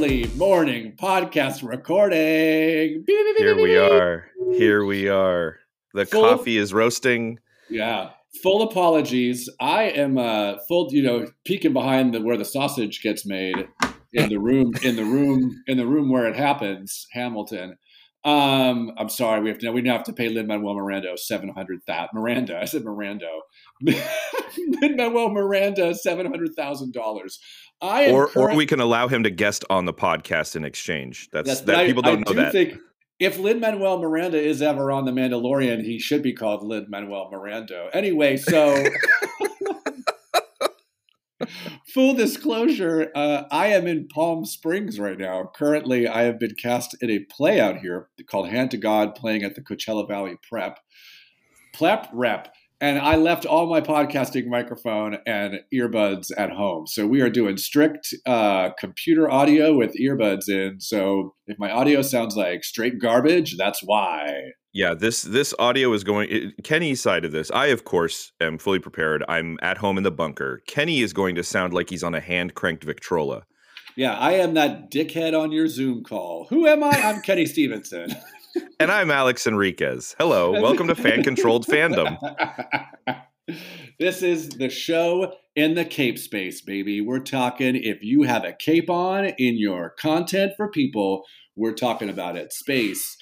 Early morning podcast recording. Here we are. The coffee is roasting. Yeah. Full apologies. I am full, peeking behind where the sausage gets made in the room where it happens, Hamilton. I'm sorry. We now have to pay Lin-Manuel Miranda Lin-Manuel Miranda $700,000. Or we can allow him to guest on the podcast in exchange. People don't know that. Think if Lin-Manuel Miranda is ever on The Mandalorian, he should be called Lin-Manuel Miranda. Anyway, so full disclosure, I am in Palm Springs right now. Currently, I have been cast in a play out here called Hand to God, playing at the Coachella Valley Prep. And I left all my podcasting microphone and earbuds at home. So we are doing strict computer audio with earbuds in. So if my audio sounds like straight garbage, that's why. Yeah, this audio is going – Kenny's side of this, I, of course, am fully prepared. I'm at home in the bunker. Kenny is going to sound like he's on a hand-cranked Victrola. Yeah, I am that dickhead on your Zoom call. Who am I? I'm Kenny Stevenson. And I'm Alex Enriquez. Hello. Welcome to Fan Controlled Fandom. This is the show in the cape space, baby. We're talking if you have a cape on in your content for people, we're talking about it. Space,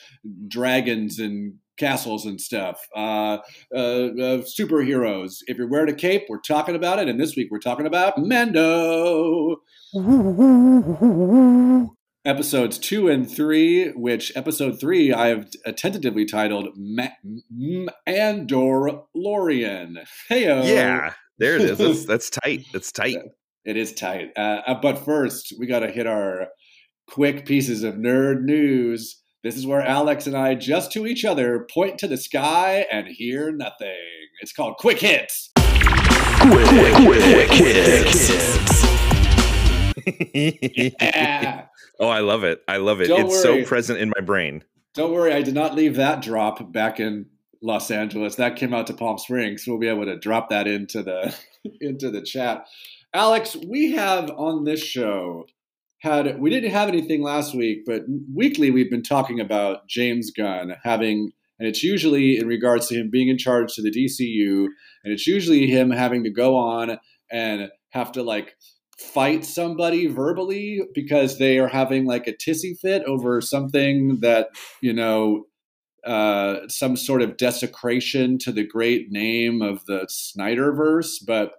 dragons and castles and stuff, superheroes. If you're wearing a cape, we're talking about it. And this week we're talking about Mando. Episodes 2 and 3, which episode 3 I have tentatively titled Mandalorian. Hey-o. Yeah, there it is. That's tight. That's tight. It is tight. But first, we got to hit our quick pieces of nerd news. This is where Alex and I just to each other point to the sky and hear nothing. It's called Quick Hits. Quick Hits. Yeah. Oh, I love it. I love it. It's so present in my brain. Don't worry. I did not leave that drop back in Los Angeles. That came out to Palm Springs. We'll be able to drop that into the chat. Alex, we have on this show we didn't have anything last week, but weekly we've been talking about James Gunn and it's usually in regards to him being in charge to the DCU, and it's usually him having to go on and have to fight somebody verbally because they are having a tissy fit over something that, some sort of desecration to the great name of the Snyderverse. But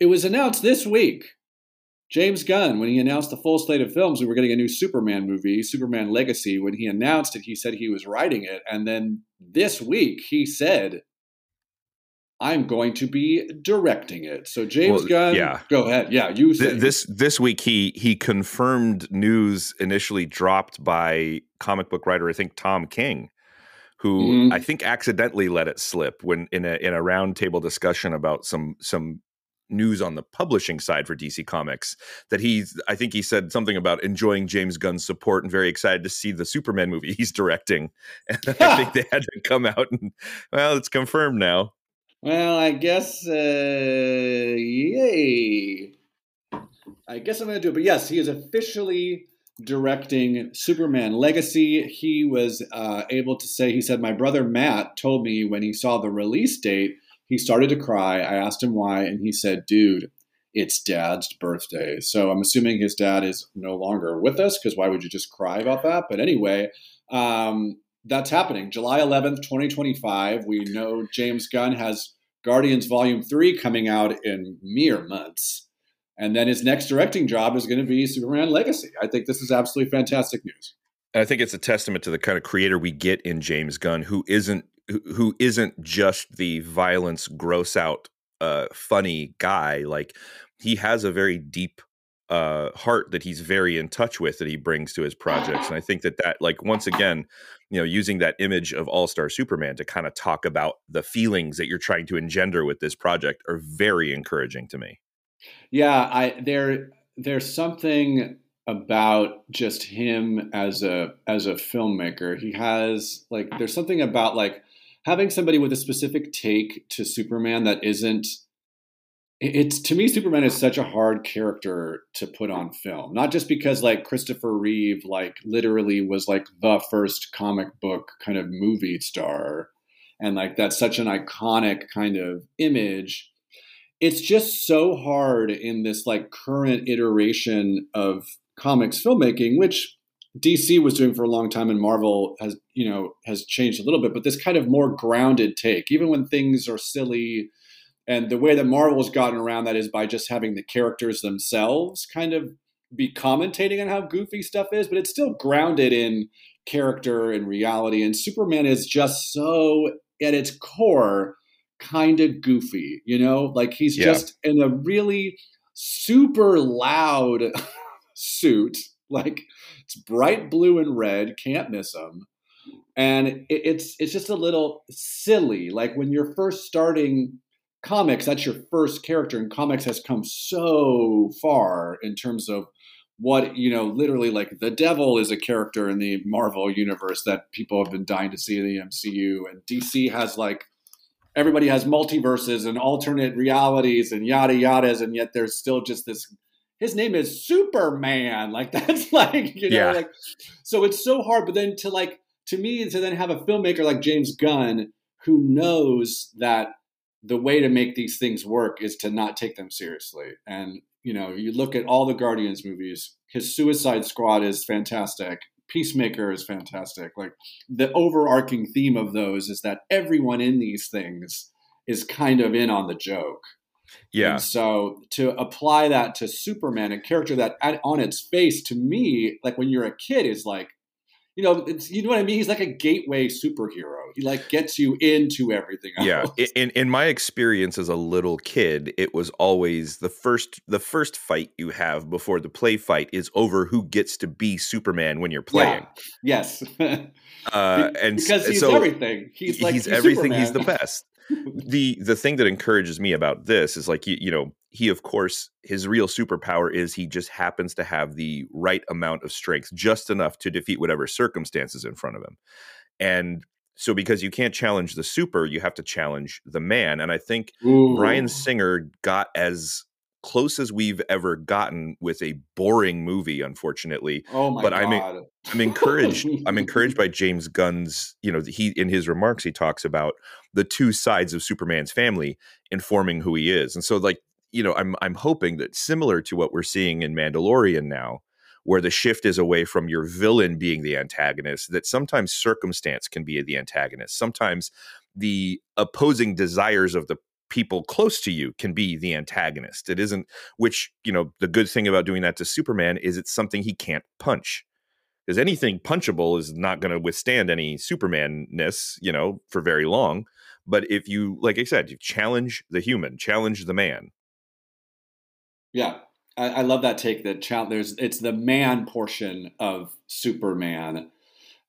it was announced this week, James Gunn, when he announced the full slate of films, we were getting a new Superman movie, Superman Legacy. When he announced it, he said he was writing it. And then this week he said, I'm going to be directing it. So James Gunn, yeah. Go ahead. Yeah, you say this week he confirmed news initially dropped by comic book writer, I think Tom King, who I think accidentally let it slip when in a roundtable discussion about some news on the publishing side for DC Comics, that I think he said something about enjoying James Gunn's support and very excited to see the Superman movie he's directing. And I think they had to come out and, well, it's confirmed now. Well, I guess, yay. I guess I'm going to do it. But yes, he is officially directing Superman Legacy. He was able to say, he said, my brother Matt told me when he saw the release date, he started to cry. I asked him why, and he said, dude, it's Dad's birthday. So I'm assuming his dad is no longer with us, because why would you just cry about that? But anyway, that's happening. July 11th, 2025. We know James Gunn has Guardians Volume 3 coming out in mere months. And then his next directing job is going to be Superman Legacy. I think this is absolutely fantastic news. And I think it's a testament to the kind of creator we get in James Gunn, who isn't just the violence, gross out, funny guy. He has a very deep heart that he's very in touch with, that he brings to his projects. And I think that once again, using that image of All-Star Superman to kind of talk about the feelings that you're trying to engender with this project are very encouraging to me. Yeah, there's something about just him as a filmmaker. He has there's something about having somebody with a specific take to Superman that isn't It's, to me, Superman is such a hard character to put on film, not just because like Christopher Reeve, like literally was like the first comic book kind of movie star. And like, that's such an iconic kind of image. It's just so hard in this like current iteration of comics filmmaking, which DC was doing for a long time and Marvel has, you know, has changed a little bit, but this kind of more grounded take, even when things are silly. And the way that Marvel's gotten around that is by just having the characters themselves kind of be commentating on how goofy stuff is, but it's still grounded in character and reality. And Superman is just so, at its core, kind of goofy, you know? Like he's just in a really super loud suit. Like it's bright blue and red, can't miss him. And it's just a little silly. Like when you're first starting comics, that's your first character, and comics has come so far in terms of what, you know, literally like the devil is a character in the Marvel universe that people have been dying to see in the MCU, and DC has like, everybody has multiverses and alternate realities and yada yadas, and yet there's still just this, his name is Superman, like that's like, you know, like, so it's so hard. But then to like, to me, to then have a filmmaker like James Gunn who knows that the way to make these things work is to not take them seriously. And, you know, you look at all the Guardians movies, his Suicide Squad is fantastic. Peacemaker is fantastic. Like the overarching theme of those is that everyone in these things is kind of in on the joke. Yeah. And so to apply that to Superman, a character that on its face to me, like when you're a kid is like, you know, it's, you know what I mean? He's like a gateway superhero. He like gets you into everything else. Yeah. In my experience as a little kid, it was always the first fight you have before the play fight is over who gets to be Superman when you're playing. Yeah. Yes. And because he's so everything. He's like, he's everything. Superman. He's the best. The thing that encourages me about this is like, you know, he, of course, his real superpower is he just happens to have the right amount of strength, just enough to defeat whatever circumstances in front of him. And so because you can't challenge the super, you have to challenge the man. And I think Bryan Singer got as close as we've ever gotten with a boring movie, unfortunately. Oh my God. I'm encouraged. I'm encouraged by James Gunn's, you know, he, in his remarks, he talks about the two sides of Superman's family informing who he is. And so like, you know, I'm hoping that similar to what we're seeing in Mandalorian now, where the shift is away from your villain being the antagonist, that sometimes circumstance can be the antagonist. Sometimes the opposing desires of the people close to you can be the antagonist. It isn't, which, you know, the good thing about doing that to Superman is it's something he can't punch, because anything punchable is not going to withstand any Superman-ness, you know, for very long. But if you, like I said, you challenge the human, challenge the man. Yeah. I love that take that it's the man portion of Superman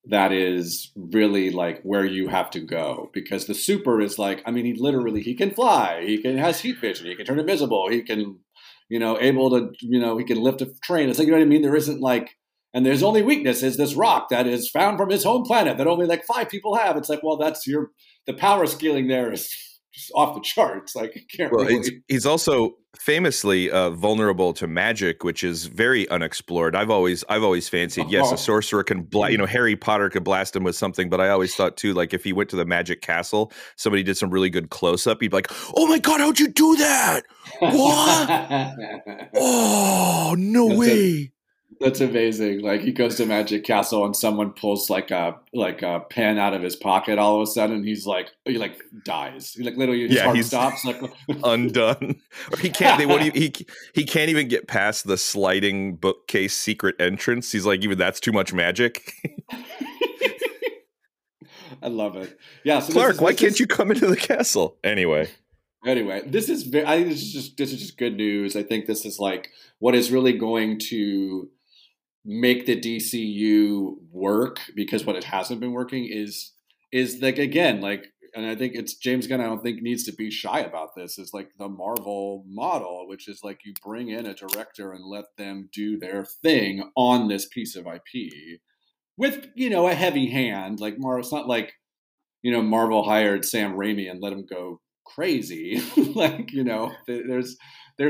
that is really like where you have to go, because the super is like, I mean, he can fly, has heat vision, he can turn invisible, he can, you know, he can lift a train. It's like, you know what I mean? There isn't like, and there's only weakness is this rock that is found from his home planet that only like 5 people have. It's like, well, that's the power scaling there is just off the charts. Like, you can't really. He's also famously vulnerable to magic, which is very unexplored. I've always fancied, yes, a sorcerer can, Harry Potter could blast him with something, but I always thought too, like if he went to the magic castle, somebody did some really good close up, he'd be like, "Oh my God, how'd you do that? What? Oh no way." That's amazing. Like he goes to Magic Castle and someone pulls like a pen out of his pocket. All of a sudden, he dies. He like literally his heart stops. Like undone. Or he can't. They won't. He can't even get past the sliding bookcase secret entrance. He's like, even that's too much magic. I love it. Yeah, so Clark, why can't you come into the castle anyway? Anyway, this is just good news. I think this is like what is really going to make the DCU work, because what it hasn't been working is like, again, like, and I think it's James Gunn, I don't think needs to be shy about this, is like the Marvel model, which is like you bring in a director and let them do their thing on this piece of IP with, you know, a heavy hand. Like Marvel, it's not like, you know, Marvel hired Sam Raimi and let him go crazy. Like, you know, there's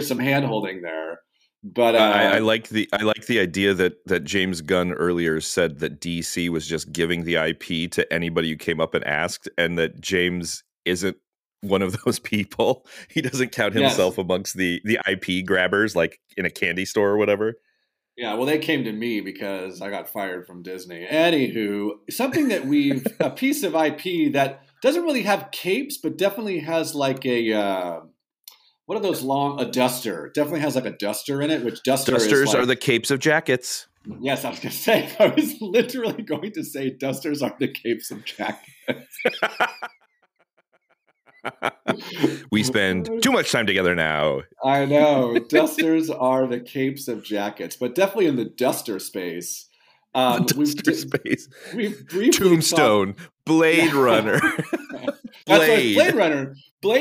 some hand holding there. But I like the idea that James Gunn earlier said that DC was just giving the IP to anybody who came up and asked, and that James isn't one of those people. He doesn't count himself amongst the IP grabbers, like in a candy store or whatever. Yeah, well, they came to me because I got fired from Disney. Anywho, something that we've a piece of IP that doesn't really have capes, but definitely has like a what are those long? A duster. Definitely has like a duster in it, which dusters is like, are the capes of jackets. Yes, I was going to say. I was literally going to say dusters are the capes of jackets. We spend too much time together now. I know. Dusters are the capes of jackets, but definitely in the duster space. We've Tombstone, Blade Runner. Blade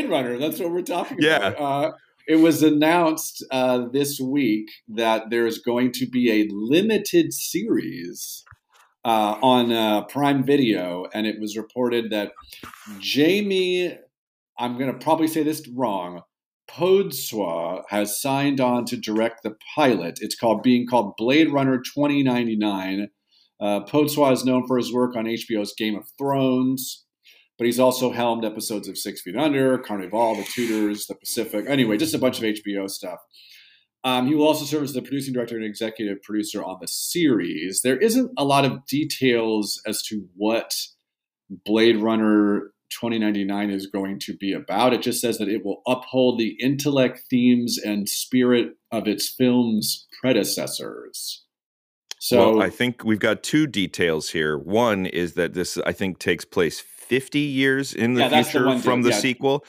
Runner. That's what we're talking about. It was announced this week that there is going to be a limited series on Prime Video, and it was reported that Jamie, I'm going to probably say this wrong, Podswa has signed on to direct the pilot. It's being called Blade Runner 2099. Podswa is known for his work on HBO's Game of Thrones, but he's also helmed episodes of 6 Feet Under, Carnival, The Tudors, The Pacific. Anyway, just a bunch of HBO stuff. He will also serve as the producing director and executive producer on the series. There isn't a lot of details as to what Blade Runner 2099 is going to be about. It just says that it will uphold the intellect, themes, and spirit of its film's predecessors. So I think we've got two details here. One is that this, I think, takes place 50 years in the future from the sequel.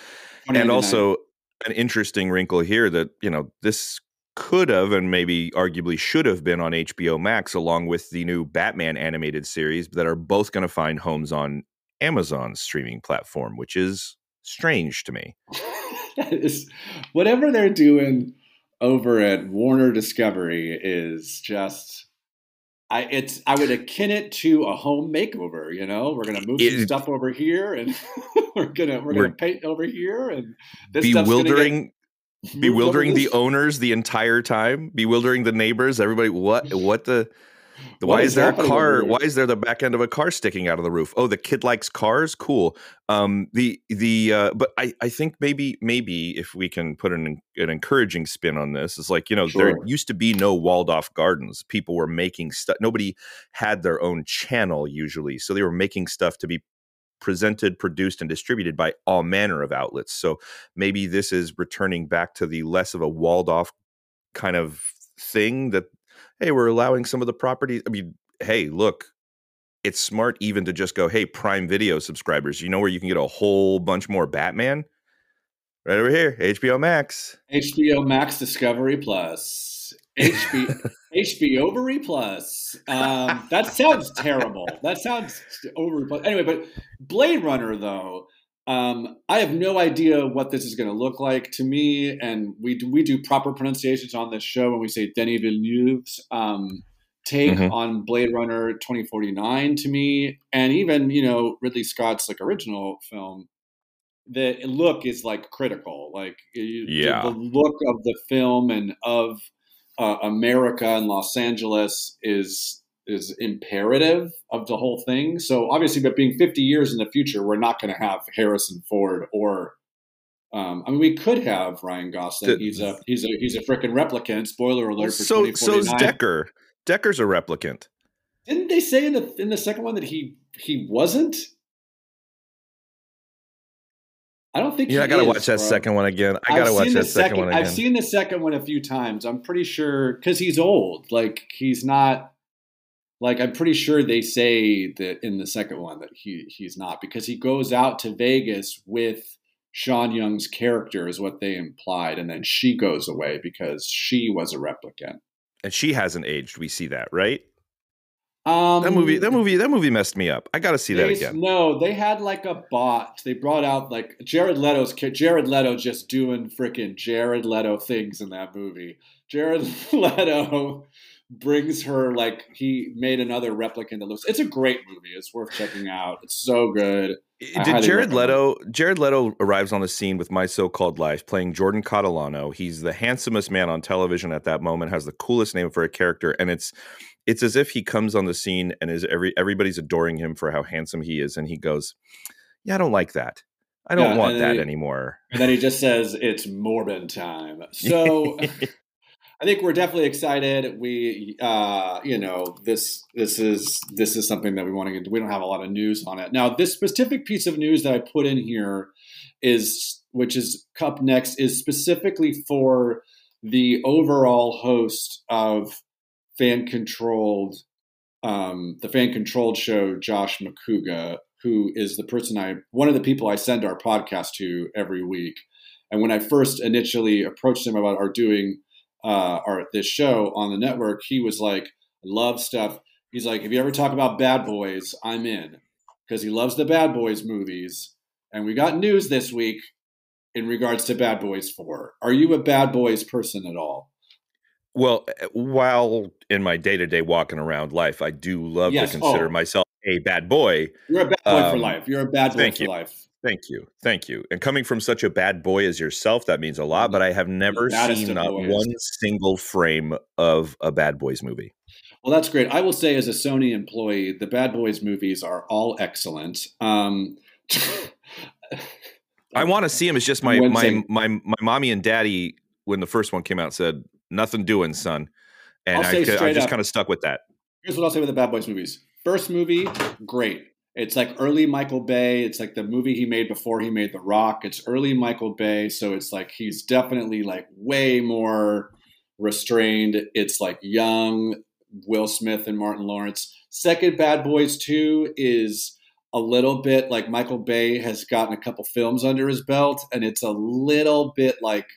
And also an interesting wrinkle here that, you know, this could have and maybe arguably should have been on HBO Max along with the new Batman animated series that are both going to find homes on Amazon's streaming platform, which is strange to me. That is, whatever they're doing over at Warner Discovery is just, I would akin it to a home makeover. You know, we're gonna move some stuff over here, and we're gonna paint over here, and this bewildering the owners the entire time, bewildering the neighbors, everybody. Why is there a car? Why is there the back end of a car sticking out of the roof? Oh, the kid likes cars. Cool. But I think maybe if we can put an encouraging spin on this, it's like, you know, there used to be no walled-off gardens. People were making stuff. Nobody had their own channel usually, so they were making stuff to be presented, produced, and distributed by all manner of outlets. So maybe this is returning back to the less of a walled-off kind of thing that, hey, we're allowing some of the properties. I mean, hey, look, it's smart even to just go, hey, Prime Video subscribers, you know where you can get a whole bunch more Batman? Right over here, HBO Max. HBO Max Discovery Plus. HBOvery Plus. That sounds terrible. That sounds over. Anyway, but Blade Runner, though, I have no idea what this is going to look like to me, and we do proper pronunciations on this show when we say Denis Villeneuve's take on Blade Runner 2049 to me, and even, you know, Ridley Scott's like original film. The look is like critical, like the look of the film and of America and Los Angeles is imperative of the whole thing. So obviously, but being 50 years in the future, we're not going to have Harrison Ford or, I mean, we could have Ryan Gosling. He's a frickin' replicant. Spoiler alert. So's Decker. Decker's a replicant. Didn't they say in the second one that he wasn't? I don't think. Yeah, I gotta watch that second one again. I gotta watch that second one again. I've seen the second one a few times. I'm pretty sure because he's old. Like he's not. Like, I'm pretty sure they say that in the second one that he's not, because he goes out to Vegas with Sean Young's character is what they implied. And then she goes away because she was a replicant. And she hasn't aged. We see that, right? That movie messed me up. I got to see that again. No, they had like a bot. They brought out like Jared Leto just doing freaking Jared Leto things in that movie. Jared Leto brings her, like, he made another replicant that looks, it's a great movie. It's worth checking out. It's so good. Did Jared Leto arrives on the scene with My So-Called Life playing Jordan Catalano. He's the handsomest man on television at that moment, has the coolest name for a character. And it's as if he comes on the scene and is everybody's adoring him for how handsome he is. And he goes, yeah, I don't like that. I don't want that anymore. And then he just says, it's Morbin time. So I think we're definitely excited. We, you know, this is something that we want to get into. We don't have a lot of news on it. Now, this specific piece of news that I put in here which is up next, is specifically for the overall host of fan controlled show, Josh McCouga, who is the person one of the people I send our podcast to every week. And when I first initially approached him about this show on the network, he was like, love stuff. He's like, if you ever talk about Bad Boys, I'm in, because he loves the Bad Boys movies. And we got news this week in regards to Bad Boys 4. Are you a Bad Boys person at all? Well, while in my day-to-day walking around life, I do love to consider myself a bad boy. You're a bad boy for life. You're a bad boy life. Thank you. And coming from such a bad boy as yourself, that means a lot, but I have never seen not one single frame of a Bad Boys movie. Well, that's great. I will say, as a Sony employee, the Bad Boys movies are all excellent. I want to see them. It's just my mommy and daddy, when the first one came out, said, nothing doing, son. And I just kind of stuck with that. Here's what I'll say with the Bad Boys movies. First movie, great. It's like early Michael Bay. It's like the movie he made before he made The Rock. It's early Michael Bay. So it's like he's definitely like way more restrained. It's like young Will Smith and Martin Lawrence. Second, Bad Boys 2 is a little bit like Michael Bay has gotten a couple films under his belt. And it's a little bit like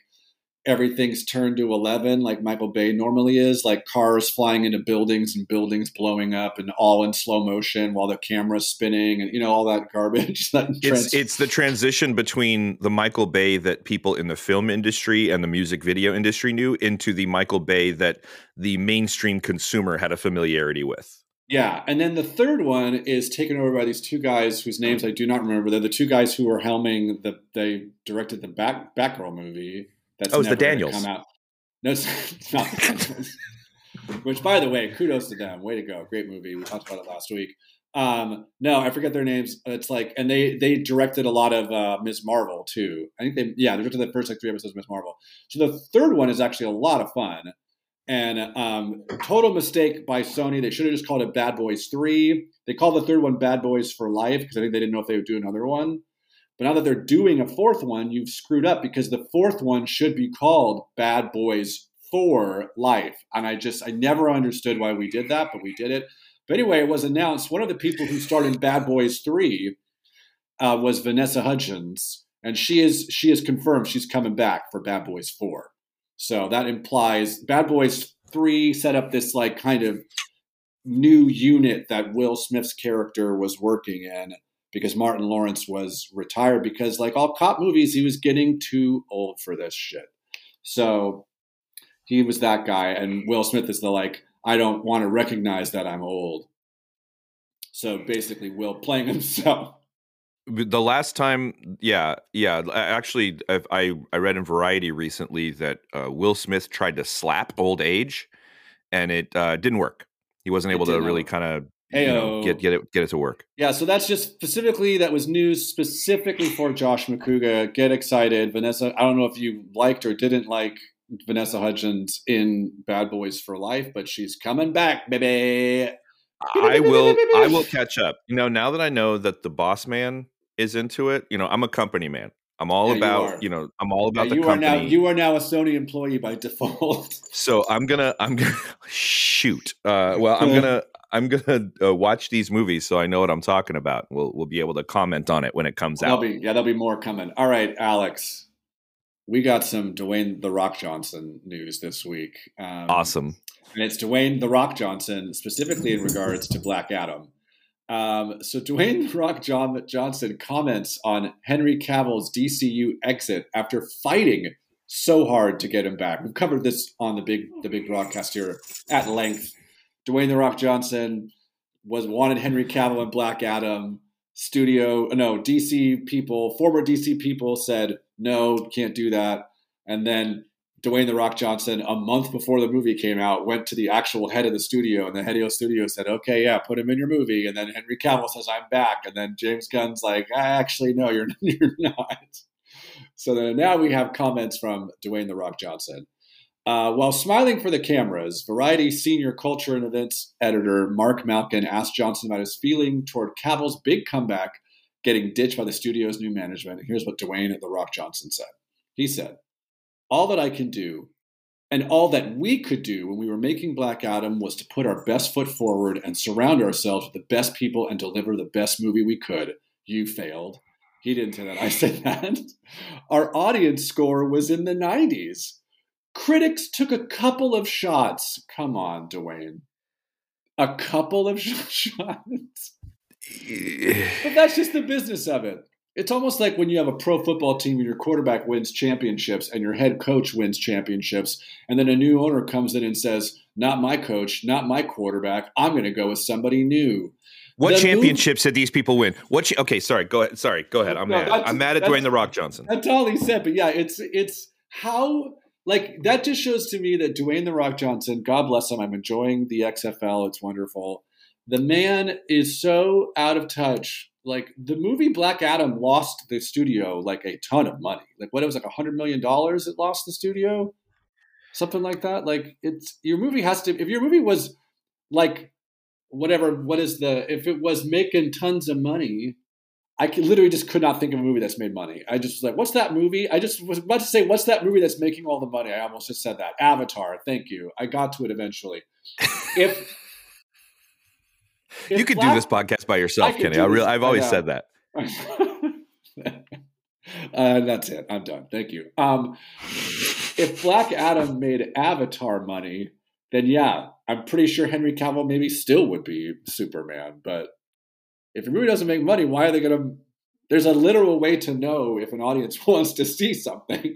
everything's turned to 11 like Michael Bay normally is, like cars flying into buildings and buildings blowing up and all in slow motion while the camera's spinning and, you know, all that garbage. It's the transition between the Michael Bay that people in the film industry and the music video industry knew into the Michael Bay that the mainstream consumer had a familiarity with. Yeah. And then the third one is taken over by these two guys whose names I do not remember. They're the two guys who were helming they directed the Batgirl movie. That's it's the Daniels. No, it's not the Daniels. Which, by the way, kudos to them. Way to go. Great movie. We talked about it last week. No, I forget their names. It's like, and they directed a lot of Ms. Marvel, too. I think they directed the first like 3 episodes of Ms. Marvel. So the third one is actually a lot of fun. And total mistake by Sony. They should have just called it Bad Boys 3. They called the third one Bad Boys for Life because I think they didn't know if they would do another one. But now that they're doing a fourth one, you've screwed up because the fourth one should be called Bad Boys for Life. And I never understood why we did that, but we did it. But anyway, it was announced. One of the people who starred in Bad Boys 3 was Vanessa Hudgens. And she is confirmed she's coming back for Bad Boys 4. So that implies Bad Boys 3 set up this like kind of new unit that Will Smith's character was working in, because Martin Lawrence was retired because, like all cop movies, he was getting too old for this shit. So he was that guy. And Will Smith is the like, I don't want to recognize that I'm old. So basically Will playing himself. The last time, yeah. Actually, I read in Variety recently that Will Smith tried to slap old age and it didn't work. He wasn't able to really kind of, you know, get it to work. Yeah, so that's just that was news specifically for Josh McCouga. Get excited. Vanessa, I don't know if you liked or didn't like Vanessa Hudgens in Bad Boys for Life, but she's coming back, baby. I will catch up. You know, now that I know that the boss man is into it, you know, I'm a company man. I'm all about the company. You are now a Sony employee by default. So I'm gonna shoot. I'm gonna watch these movies so I know what I'm talking about. We'll be able to comment on it when it comes out. There'll be more coming. All right, Alex, we got some Dwayne The Rock Johnson news this week. Awesome, and it's Dwayne The Rock Johnson specifically in regards to Black Adam. So Dwayne The Rock Johnson comments on Henry Cavill's DCU exit after fighting so hard to get him back. We've covered this on the big broadcast here at length. Dwayne The Rock Johnson wanted Henry Cavill and Black Adam. DC people, former DC people said, no, can't do that. And then Dwayne The Rock Johnson, a month before the movie came out, went to the actual head of the studio, and the head of the studio said, okay, yeah, put him in your movie. And then Henry Cavill says, I'm back. And then James Gunn's like, actually, no, you're not. So then now we have comments from Dwayne The Rock Johnson. While smiling for the cameras, Variety senior culture and events editor Mark Malkin asked Johnson about his feeling toward Cavill's big comeback getting ditched by the studio's new management. And here's what Dwayne The Rock Johnson said. He said, all that I can do and all that we could do when we were making Black Adam was to put our best foot forward and surround ourselves with the best people and deliver the best movie we could. You failed. He didn't say that. I said that. Our audience score was in the 90s. Critics took a couple of shots. Come on, Dwayne. A couple of shots. But that's just the business of it. It's almost like when you have a pro football team and your quarterback wins championships and your head coach wins championships, and then a new owner comes in and says, not my coach, not my quarterback. I'm going to go with somebody new. What championships did these people win? Okay, sorry. Go ahead. I'm mad. I'm mad at Dwayne The Rock Johnson. That's all he said. But yeah, it's how... Like, that just shows to me that Dwayne The Rock Johnson, God bless him, I'm enjoying the XFL. It's wonderful. The man is so out of touch. Like, the movie Black Adam lost the studio, like, a ton of money. Like, what, it was like $100 million it lost the studio? Something like that? Like, it's your movie has to – if your movie was, like, whatever, what is the – if it was making tons of money – I literally just could not think of a movie that's made money. I just was like, what's that movie? I just was about to say, what's that movie that's making all the money? I almost just said that. Avatar. Thank you. I got to it eventually. If you could do this podcast by yourself, Kenny. I've always said that. That's it. I'm done. Thank you. If Black Adam made Avatar money, then yeah, I'm pretty sure Henry Cavill maybe still would be Superman, but if your movie doesn't make money, why are they going to – there's a literal way to know if an audience wants to see something.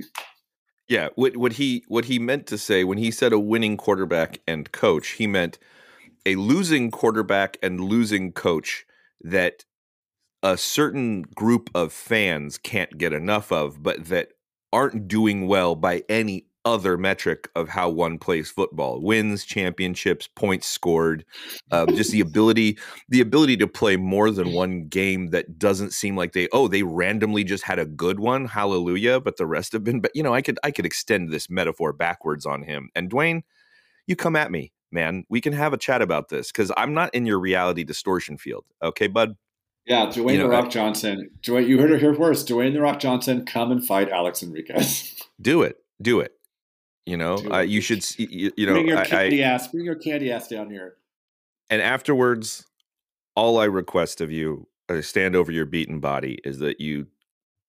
Yeah, what he meant to say when he said a winning quarterback and coach, he meant a losing quarterback and losing coach that a certain group of fans can't get enough of, but that aren't doing well by any other metric of how one plays football: wins, championships, points scored, just the ability to play more than one game that doesn't seem like they randomly just had a good one, hallelujah, but the rest have been. But you know, I could extend this metaphor backwards on him. And Dwayne, you come at me, man. We can have a chat about this because I'm not in your reality distortion field, okay, bud? Yeah, Dwayne The Rock Johnson. Dwayne, you heard it here first. Dwayne The Rock Johnson, come and fight Alex Enriquez. Do it. You know, you should. You know, bring your candy ass down here. And afterwards, all I request of you, I stand over your beaten body, is that you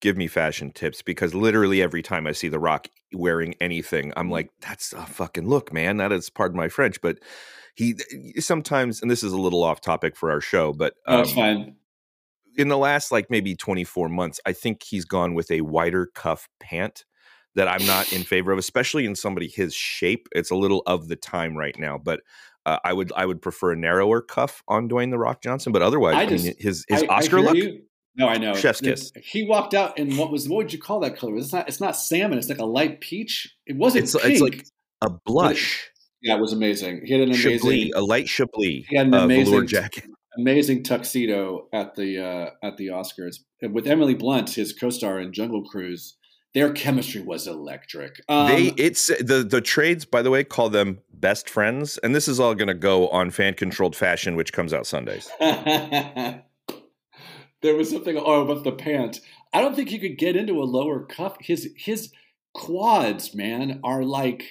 give me fashion tips, because literally every time I see The Rock wearing anything, I'm like, that's a fucking look, man. That is, pardon my French, but he sometimes, and this is a little off topic for our show, but that's fine. In the last like maybe 24 months, I think he's gone with a wider cuff pant that I'm not in favor of, especially in somebody his shape. It's a little of the time right now, but I would prefer a narrower cuff on Dwayne The Rock Johnson. But otherwise, his Oscar look. No, I know. Chef's kiss. He walked out in what would you call that color? It's not salmon. It's like a light peach. It wasn't pink. It's like a blush. Yeah, it was amazing. He had an amazing Chablis, a light Chablis. He had an amazing velour jacket. Amazing tuxedo at the Oscars. And with Emily Blunt, his co-star in Jungle Cruise, their chemistry was electric. The trades, by the way, call them best friends. And this is all going to go on Fan-Controlled Fashion, which comes out Sundays. There was something about the pants. I don't think you could get into a lower cuff. His quads, man, are like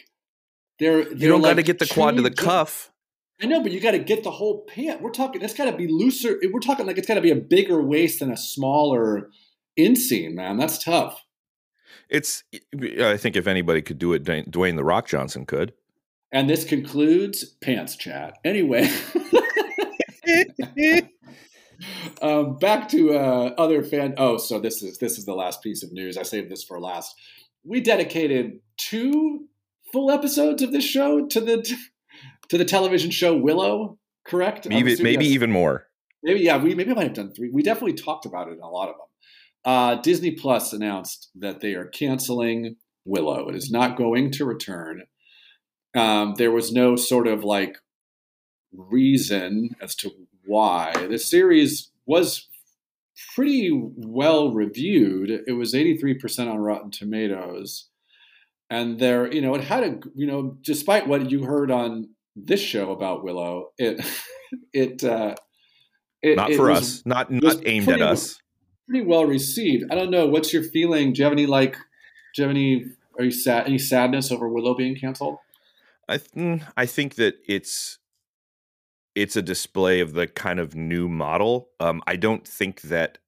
they're you don't like got to get the quad to the cuff. I know, but you got to get the whole pant. We're talking. It's got to be looser. We're talking like it's got to be a bigger waist and a smaller inseam, man. That's tough. I think if anybody could do it, Dwayne The Rock Johnson could. And this concludes Pants Chat. Anyway, back to other fan. Oh, so this is the last piece of news. I saved this for last. We dedicated 2 full episodes of this show to the television show Willow. Correct? Maybe even more. Maybe I might have done three. We definitely talked about it in a lot of them. Disney Plus announced that they are canceling Willow. It is not going to return. There was no sort of like reason as to why. The series was pretty well reviewed. It was 83% on Rotten Tomatoes. And there, you know, it had a, you know, despite what you heard on this show about Willow, it was not aimed at us. Pretty well received. I don't know. What's your feeling? Do you have any are you sad? Any sadness over Willow being canceled? I think that it's a display of the kind of new model. I don't think that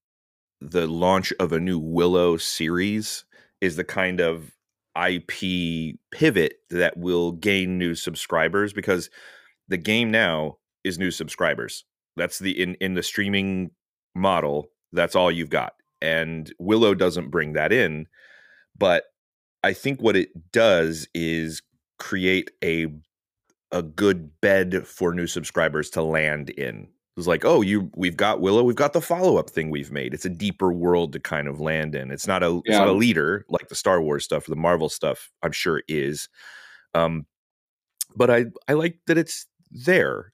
the launch of a new Willow series is the kind of IP pivot that will gain new subscribers, because the game now is new subscribers. That's the in the streaming model. That's all you've got. And Willow doesn't bring that in. But I think what it does is create a good bed for new subscribers to land in. It's like, oh, we've got Willow, we've got the follow-up thing we've made. It's a deeper world to kind of land in. It's not a leader like the Star Wars stuff or the Marvel stuff, I'm sure is. But I like that it's there.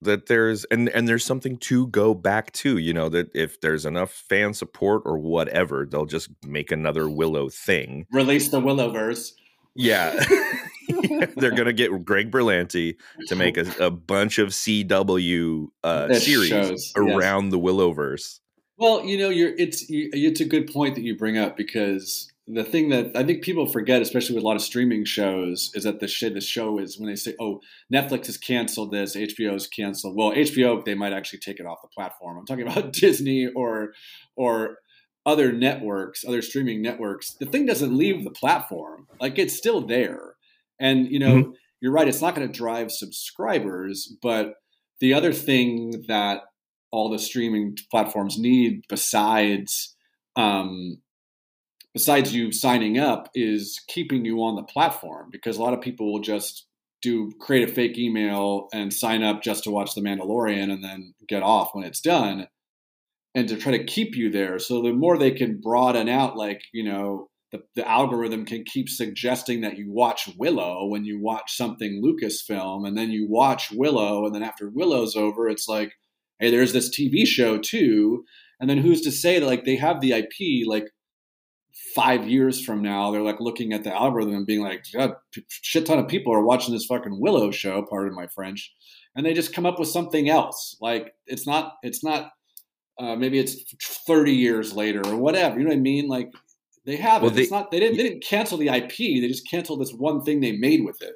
That there's and there's something to go back to, you know, that if there's enough fan support or whatever, they'll just make another Willow thing. Release the Willowverse. Yeah. They're going to get Greg Berlanti to make a bunch of CW series around the Willowverse. Well, you know, it's a good point that you bring up, because the thing that I think people forget, especially with a lot of streaming shows, is that the show is, when they say, oh, Netflix has canceled this, HBO's canceled. Well, HBO, they might actually take it off the platform. I'm talking about Disney or other networks, other streaming networks. The thing doesn't leave the platform. Like, it's still there. And, you know, You're right. It's not going to drive subscribers. But the other thing that all the streaming platforms need besides you signing up is keeping you on the platform, because a lot of people will just create a fake email and sign up just to watch The Mandalorian and then get off when it's done, and to try to keep you there. So the more they can broaden out, like, you know, the algorithm can keep suggesting that you watch Willow when you watch something Lucasfilm, and then you watch Willow. And then after Willow's over, it's like, hey, there's this TV show too. And then who's to say that, like, they have the IP, like, 5 years from now, they're like looking at the algorithm and being like, shit ton of people are watching this fucking Willow show, pardon my French. And they just come up with something else. Like, it's not, maybe it's 30 years later or whatever. You know what I mean? Like, they haven't, they didn't cancel the IP. They just canceled this one thing they made with it.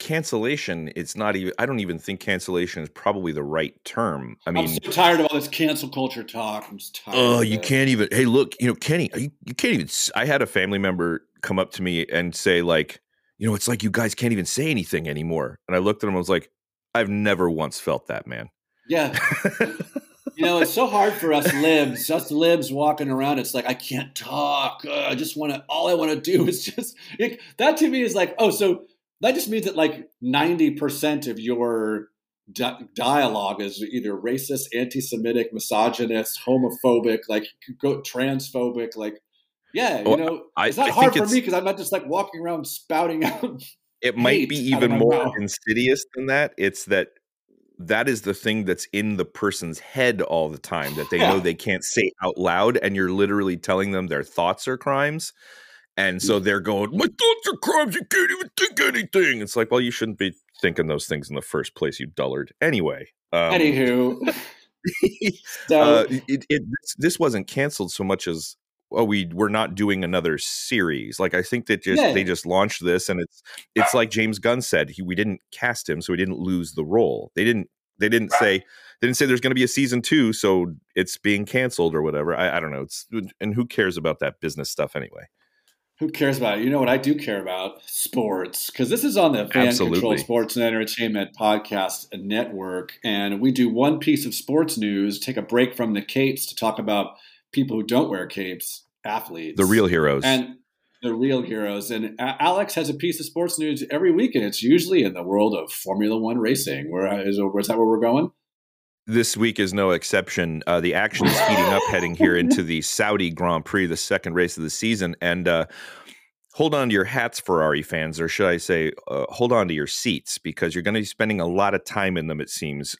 Cancellation, it's not even, I don't even think cancellation is probably the right term. I mean, I'm so tired of all this cancel culture talk. I'm just tired. Oh, you can't even, hey, look, you know, Kenny, you can't even, I had a family member come up to me and say, like, you know, it's like you guys can't even say anything anymore. And I looked at him, I was like, I've never once felt that, man. Yeah. You know, it's so hard for us libs walking around. It's like, I can't talk. I just want to, all I want to do is just, that to me is like, oh, so that just means that like 90% of your dialogue is either racist, anti-Semitic, misogynist, homophobic, like transphobic. Like, yeah, you know, it's not hard for me because I'm not just like walking around spouting out. It might be even more insidious than that. It's that is the thing that's in the person's head all the time that they know they can't say out loud. And you're literally telling them their thoughts are crimes. And so they're going, my thoughts are crimes. You can't even think anything. It's like, well, you shouldn't be thinking those things in the first place, you dullard. Anyway. Anywho. This wasn't canceled so much as, oh, we're not doing another series. Like, I think that they just launched this, and it's like James Gunn said, we didn't cast him, so we didn't lose the role. They didn't say there's going to be a season 2, so it's being canceled or whatever. I don't know. And who cares about that business stuff anyway? Who cares about it? You know what I do care about? Sports. Because this is on the Fan Control Sports and Entertainment Podcast Network. And we do one piece of sports news, take a break from the capes to talk about people who don't wear capes, athletes. The real heroes. And Alex has a piece of sports news every week, and it's usually in the world of Formula One racing. Is that where we're going? This week is no exception. The action is heating up heading here into the Saudi Grand Prix, the second race of the season. And hold on to your hats, Ferrari fans, or should I say hold on to your seats, because you're going to be spending a lot of time in them, it seems.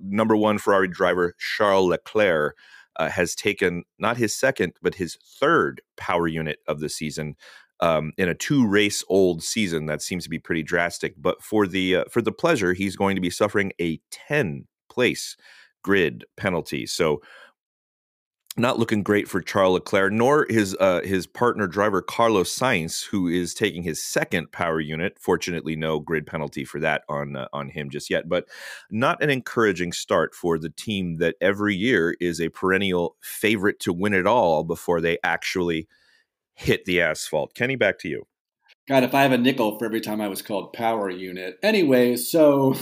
Number one Ferrari driver Charles Leclerc has taken not his second, but his third power unit of the season in a two-race-old season. That seems to be pretty drastic. But for the pleasure, he's going to be suffering a 10 place grid penalty. So not looking great for Charles Leclerc, nor his partner driver Carlos Sainz, who is taking his second power unit. Fortunately, no grid penalty for that on him just yet, but not an encouraging start for the team that every year is a perennial favorite to win it all before they actually hit the asphalt. Kenny, back to you. God, if I have a nickel for every time I was called power unit. Anyway, so...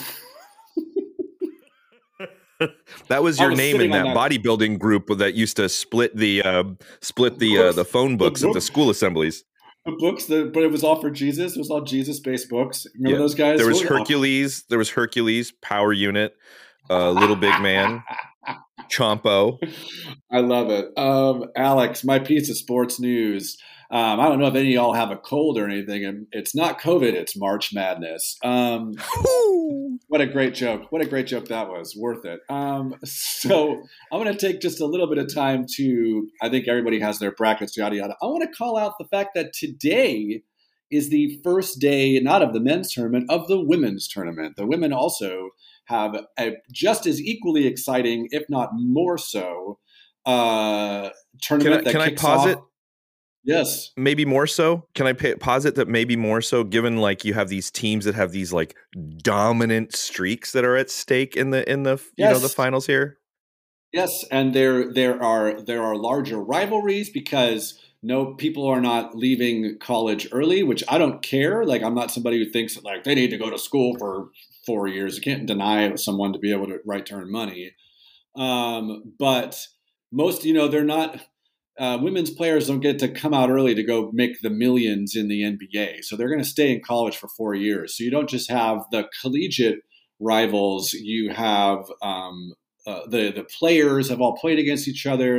That was your name in that bodybuilding group that used to split the phone books at the school assemblies. The books, but it was all for Jesus. It was all Jesus-based books. Remember those guys? There was Hercules. There was Hercules, Power Unit, Little Big Man, Chompo. I love it. Alex, my piece of sports news. I don't know if any of y'all have a cold or anything. It's not COVID. It's March Madness. What a great joke. What a great joke that was. Worth it. So I'm going to take just a little bit of time to, I think everybody has their brackets, yada, yada. I want to call out the fact that today is the first day, not of the men's tournament, of the women's tournament. The women also have a just as equally exciting, if not more so, tournament. Can I posit? Yes. Maybe more so. Can I posit that maybe more so, given like you have these teams that have these like dominant streaks that are at stake in the you know, the finals here? Yes, and there are larger rivalries because people are not leaving college early, which I don't care. Like, I'm not somebody who thinks like they need to go to school for 4 years. You can't deny someone to be able to to earn money. But most, they're not. Women's players don't get to come out early to go make the millions in the NBA. So they're going to stay in college for 4 years. So you don't just have the collegiate rivals. You have the players have all played against each other.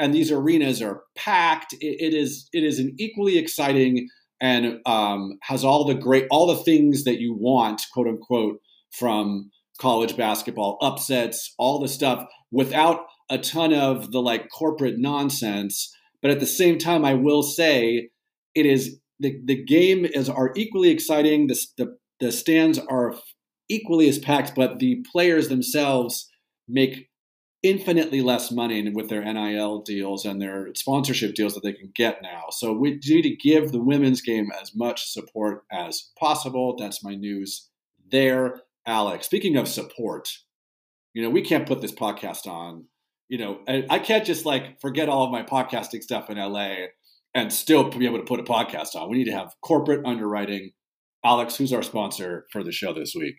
And these arenas are packed. It is an equally exciting and has all the things that you want, quote unquote, from college basketball, upsets, all the stuff without a ton of the corporate nonsense. But at the same time, I will say it is the game are equally exciting. The stands are equally as packed, but the players themselves make infinitely less money with their NIL deals and their sponsorship deals that they can get now. So we need to give the women's game as much support as possible. That's my news there, Alex. Speaking of support, we can't put this podcast on. I can't just forget all of my podcasting stuff in LA and still be able to put a podcast on. We need to have corporate underwriting. Alex, who's our sponsor for the show this week?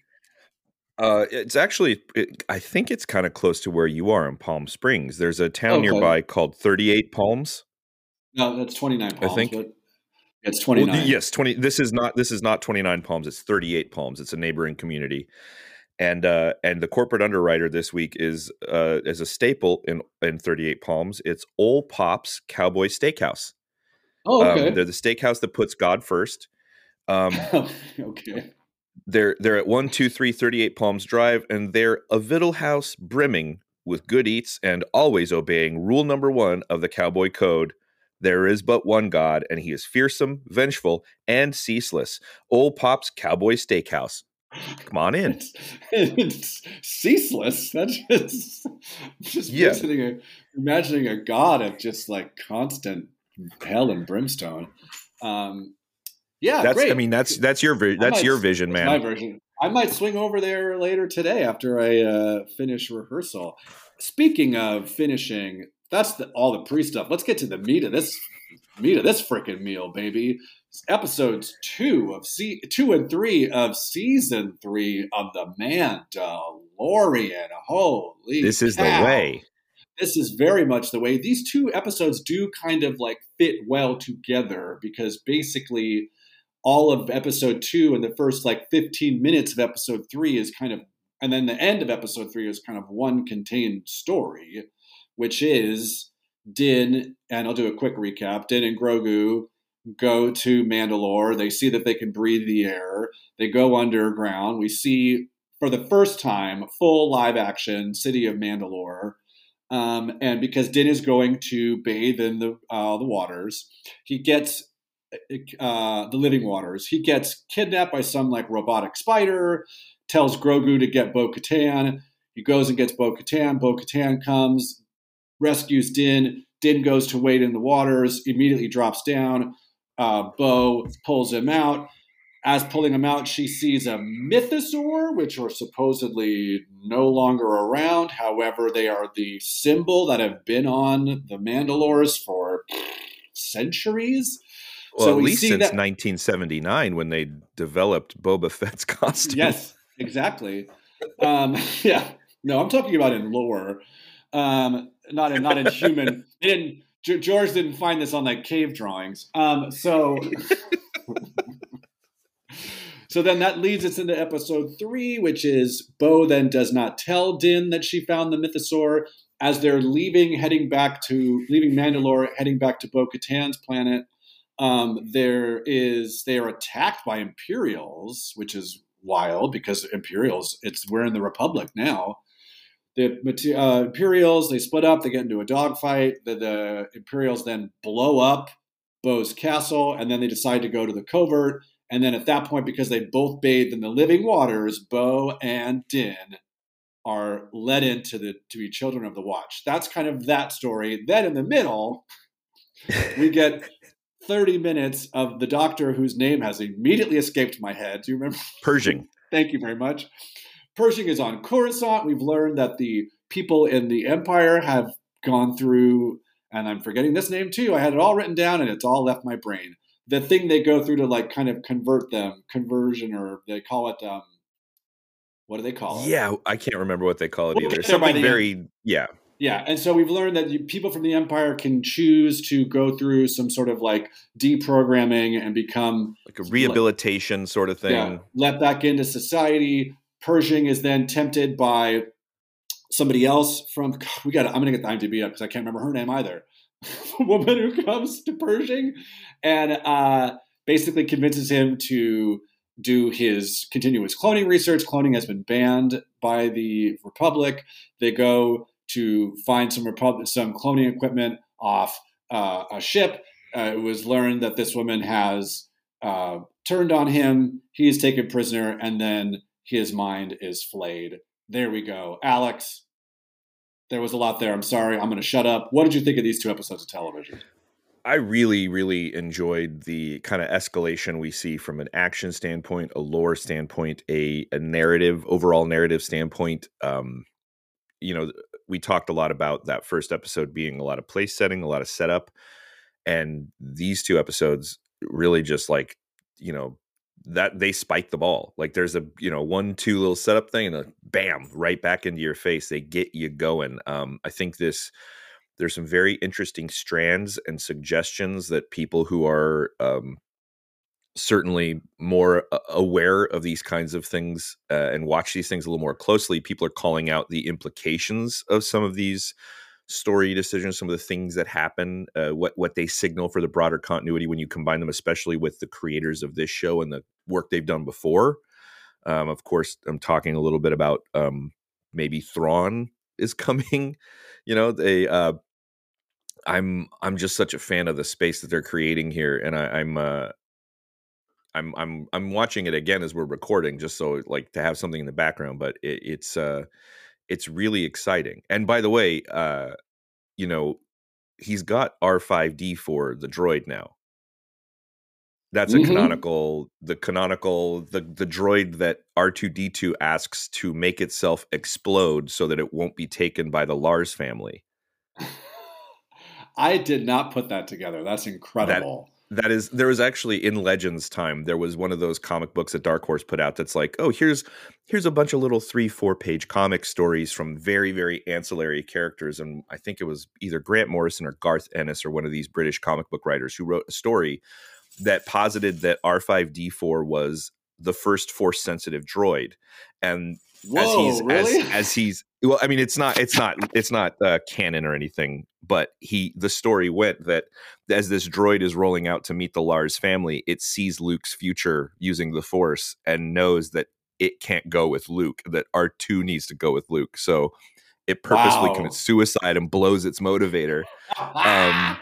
It's actually, I think it's kind of close to where you are in Palm Springs. There's a town nearby called 38 Palms. No, that's 29 Palms. I think. It's 29. Well, yes, 20. This is not 29 Palms. It's 38 Palms. It's a neighboring community. And the corporate underwriter this week is a staple in 38 Palms. It's Ol' Pop's Cowboy Steakhouse. Oh, okay. They're the steakhouse that puts God first. Okay. They're at 123 38 Palms Drive, and they're a vittle house brimming with good eats and always obeying rule number one of the Cowboy Code. There is but one God, and he is fearsome, vengeful, and ceaseless. Ol' Pop's Cowboy Steakhouse. Come on in. It's ceaseless. That's just imagining a god of just constant hell and brimstone. That's great. I mean, that's your vision, man. My version. I might swing over there later today after I finish rehearsal. Speaking of finishing, that's all the pre stuff. Let's get to the meat of this freaking meal, baby. Episodes 2 and 3 of season 3 of The Mandalorian. Holy This cow. Is the way. This is very much the way. These two episodes do kind of fit well together, because basically all of episode 2 and the first 15 minutes of episode 3 is kind of And then the end of episode 3 is kind of one contained story, which is Din, and I'll do a quick recap, Din and Grogu go to Mandalore. They see that they can breathe the air. They go underground. We see, for the first time, full live action City of Mandalore. And because Din is going to bathe in the waters, he gets the living waters. He gets kidnapped by some like robotic spider, tells Grogu to get Bo-Katan. He goes and gets Bo-Katan. Bo-Katan comes, rescues Din. Din goes to wade in the waters, immediately drops down. Bo pulls him out. As pulling him out, she sees a mythosaur, which are supposedly no longer around. However, they are the symbol that have been on the Mandalores for centuries. Well, so at least since 1979 when they developed Boba Fett's costume. Yes, exactly. Yeah. No, I'm talking about in lore. Not in human. George didn't find this on like cave drawings. So then that leads us into episode 3, which is Bo then does not tell Din that she found the mythosaur. As they're leaving Mandalore, heading back to Bo-Katan's planet, they are attacked by Imperials, which is wild because we're in the Republic now. The Imperials, they split up, they get into a dogfight. The Imperials then blow up Bo's castle, and then they decide to go to the covert. And then at that point, because they both bathed in the living waters, Bo and Din are led into to be children of the Watch. That's kind of that story. Then in the middle, we get 30 minutes of the Doctor whose name has immediately escaped my head. Do you remember? Pershing. Thank you very much. Pershing is on Coruscant. We've learned that the people in the Empire have gone through, and I'm forgetting this name too. I had it all written down and it's all left my brain. The thing they go through to like kind of convert them, conversion, or they call it, what do they call it? Yeah, I can't remember what they call it either. Something very, yeah. Yeah, and so we've learned that people from the Empire can choose to go through some sort of like deprogramming and become like a rehabilitation sort of thing. Yeah, let back into society. Pershing is then tempted by somebody else from, I'm going to get the IMDb up because I can't remember her name either. A woman who comes to Pershing and basically convinces him to do his continuous cloning research. Cloning has been banned by the Republic. They go to find some cloning equipment off a ship. It was learned that this woman has turned on him. He is taken prisoner, and then his mind is flayed. There we go. Alex. There was a lot there. I'm sorry. I'm going to shut up. What did you think of these two episodes of television? I really, really enjoyed the kind of escalation we see from an action standpoint, a lore standpoint, a narrative, overall narrative standpoint. We talked a lot about that first episode being a lot of place setting, a lot of setup. And these two episodes really just like, that they spike the ball. Like there's a 1-2 little setup thing and a bam, right back into your face. They get you going. I think there's some very interesting strands and suggestions that people who are certainly more aware of these kinds of things and watch these things a little more closely, people are calling out the implications of some of these story decisions, some of the things that happen, what they signal for the broader continuity when you combine them, especially with the creators of this show and the work they've done before. Of course, I'm talking a little bit about maybe Thrawn is coming. I'm just such a fan of the space that they're creating here, and I'm watching it again as we're recording, just so like to have something in the background. But it's really exciting. And by the way, he's got R5D for the droid now. That's a canonical, the droid that R2D2 asks to make itself explode so that it won't be taken by the Lars family. I did not put that together. That's incredible. There was actually in Legends time, there was one of those comic books that Dark Horse put out that's like, oh, here's a bunch of little 3-4 page comic stories from very, very ancillary characters. And I think it was either Grant Morrison or Garth Ennis or one of these British comic book writers who wrote a story that posited that R5D4 was the first force sensitive droid. And Well, I mean, it's not canon or anything, but the story went that as this droid is rolling out to meet the Lars family, it sees Luke's future using the Force and knows that it can't go with Luke, that R2 needs to go with Luke. So it purposely commits suicide and blows its motivator. But I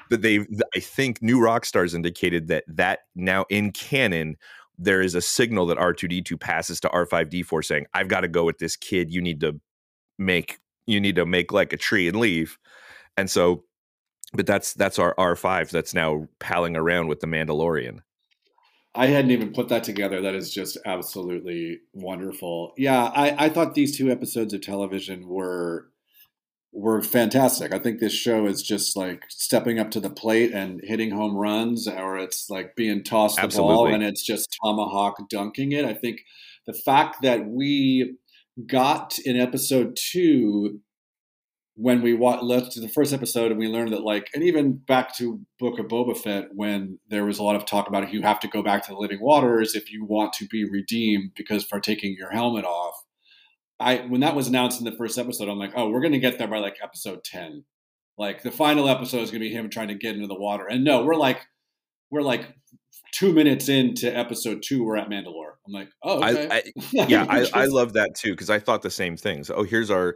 think New Rockstars indicated that now in canon, there is a signal that R2-D2 passes to R5-D4 saying, I've got to go with this kid. You need to make like a tree and leave. And so, but that's our R5 that's now palling around with the Mandalorian. I hadn't even put that together. That is just absolutely wonderful. Yeah, I thought these two episodes of television were fantastic. I think this show is just like stepping up to the plate and hitting home runs, or it's like being tossed Absolutely. The ball and it's just tomahawk dunking it. I think the fact that we got in episode 2, when we left to the first episode and we learned that, like, and even back to Book of Boba Fett, when there was a lot of talk about you have to go back to the living waters if you want to be redeemed because for taking your helmet off. When that was announced in the first episode, I'm like, oh, we're going to get there by like episode 10. Like the final episode is going to be him trying to get into the water. And no, we're like 2 minutes into episode 2, we're at Mandalore. I'm like, oh, okay. I love that too, because I thought the same things. Oh, here's our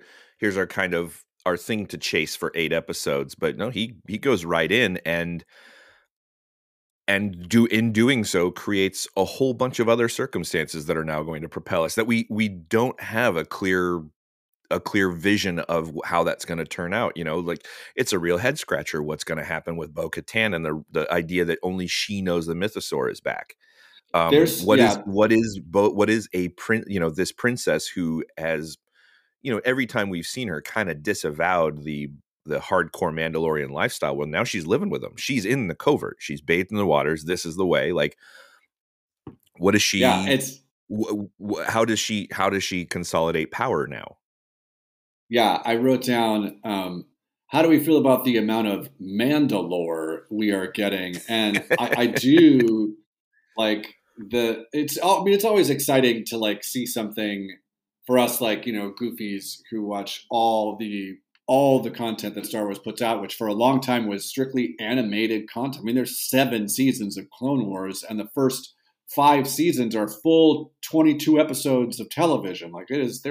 kind of our thing to chase for 8 episodes. But no, he goes right in and in doing so creates a whole bunch of other circumstances that are now going to propel us, that we don't have a clear vision of how that's going to turn out. You know, like, it's a real head scratcher what's going to happen with Bo-Katan and the idea that only she knows the Mythosaur is back. This princess who has, you know, every time we've seen her kind of disavowed the hardcore Mandalorian lifestyle. Well, now she's living with them. She's in the covert. She's bathed in the waters. This is the way. Like, what is she? Yeah, how does she consolidate power now? Yeah, I wrote down, how do we feel about the amount of Mandalore we are getting? And I do like it's always exciting to like see something for us, like, you know, goofies who watch all the content that Star Wars puts out, which for a long time was strictly animated content. I mean, there's 7 seasons of Clone Wars, and the first 5 seasons are full 22 episodes of television. Like, it is,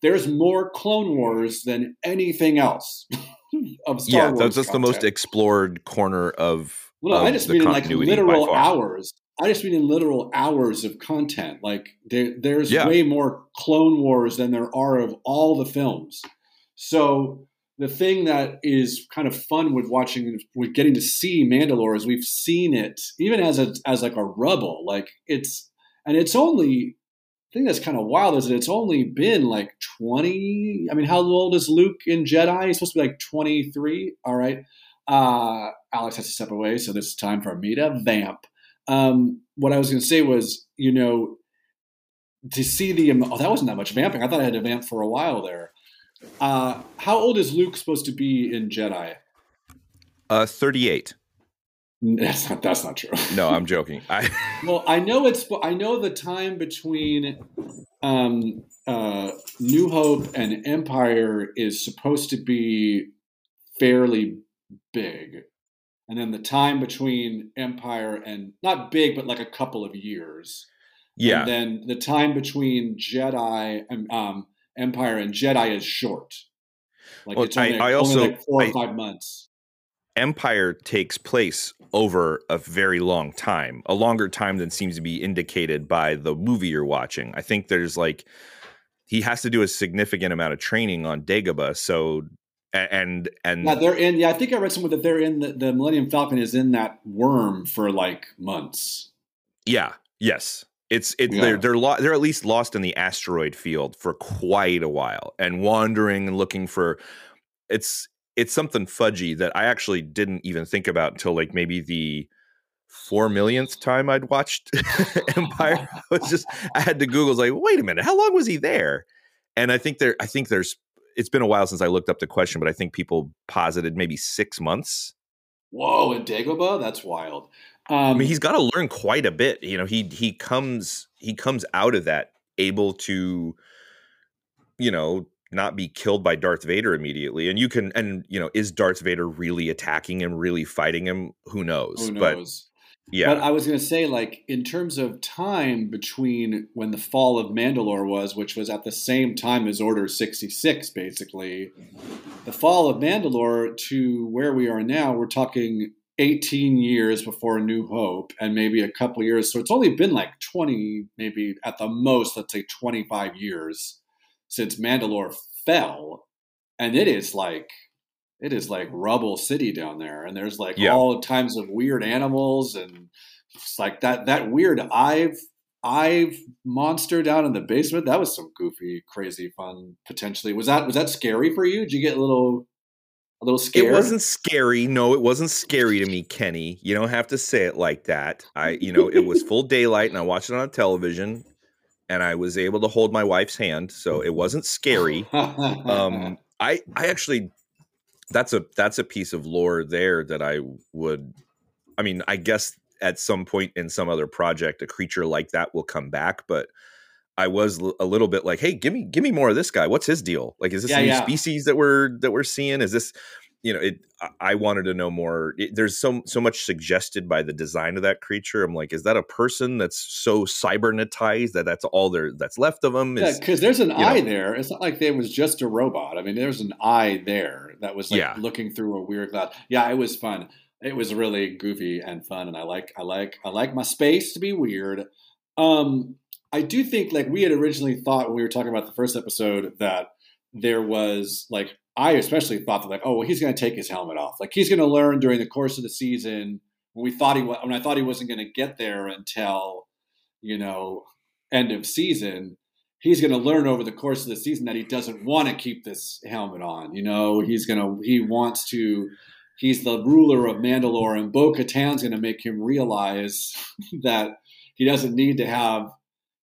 there's more Clone Wars than anything else of Star Wars. Yeah, that's just the most explored corner of. Well, no, I just mean in like literal hours. I just mean in literal hours of content. Like there's way more Clone Wars than there are of all the films. So the thing that is kind of fun with getting to see Mandalore is we've seen it even as like a rubble. Like the thing that's kind of wild is that it's only been like 20. I mean, how old is Luke in Jedi? He's supposed to be like 23. All right. Alex has to step away. So this is time for me to vamp. What I was going to say was, you know, to see that wasn't that much vamping. I thought I had to vamp for a while there. How old is Luke supposed to be in Jedi? 38. That's not true. No, I'm joking. I know the time between New Hope and Empire is supposed to be fairly big. And then the time between Empire and not big, but like a couple of years. Yeah. And then the time between Jedi and Empire and Jedi is short. Like, well, it's only, like 4 or 5 months. Empire takes place over a very long time, a longer time than seems to be indicated by the movie you're watching. I think there's like, he has to do a significant amount of training on Dagobah. So, and yeah, they're in. Yeah, I think I read somewhere that they're in the Millennium Falcon is in that worm for like months. Yeah. Yes. They're at least lost in the asteroid field for quite a while and wandering and looking for it's something fudgy that I actually didn't even think about until like maybe the 4 millionth time I'd watched Empire. I had to Google, like, wait a minute, how long was he there? And I think there's it's been a while since I looked up the question, but I think people posited maybe 6 months. Whoa, in Dagobah? That's wild. I mean, he's got to learn quite a bit. You know, he comes out of that able to not be killed by Darth Vader immediately. And is Darth Vader really attacking him, really fighting him? Who knows? But yeah. But I was going to say, like, in terms of time between when the fall of Mandalore was, which was at the same time as Order 66, basically, the fall of Mandalore to where we are now, we're talking 18 years before New Hope and maybe a couple years. So it's only been like 20, maybe at the most, let's say 25 years since Mandalore fell. And it is like rubble city down there. And there's all kinds of weird animals. And it's like that weird Ive monster down in the basement. That was some goofy, crazy fun, potentially. Was that scary for you? Did you get a little scared? It wasn't scary. No, it wasn't scary to me, Kenny. You don't have to say it like that. It was full daylight and I watched it on television and I was able to hold my wife's hand. So it wasn't scary. I actually, that's a piece of lore there that I guess at some point in some other project, a creature like that will come back. But I was a little bit like, hey, give me more of this guy. What's his deal? Like, is this a new species that we're seeing? Is this, I wanted to know more. There's so much suggested by the design of that creature. I'm like, is that a person that's so cybernetized that's all that's left of them? Because there's an eye there. It's not like it was just a robot. I mean, there's an eye there that was looking through a weird cloud. Yeah, it was fun. It was really goofy and fun, and I like my space to be weird. I do think, like, we had originally thought when we were talking about the first episode that there was, like, I especially thought that, like, oh, well, he's going to take his helmet off. Like, he's going to learn during the course of the season. I thought he wasn't going to get there until, end of season. He's going to learn over the course of the season that he doesn't want to keep this helmet on. He's the ruler of Mandalore, and Bo-Katan's going to make him realize that he doesn't need to have.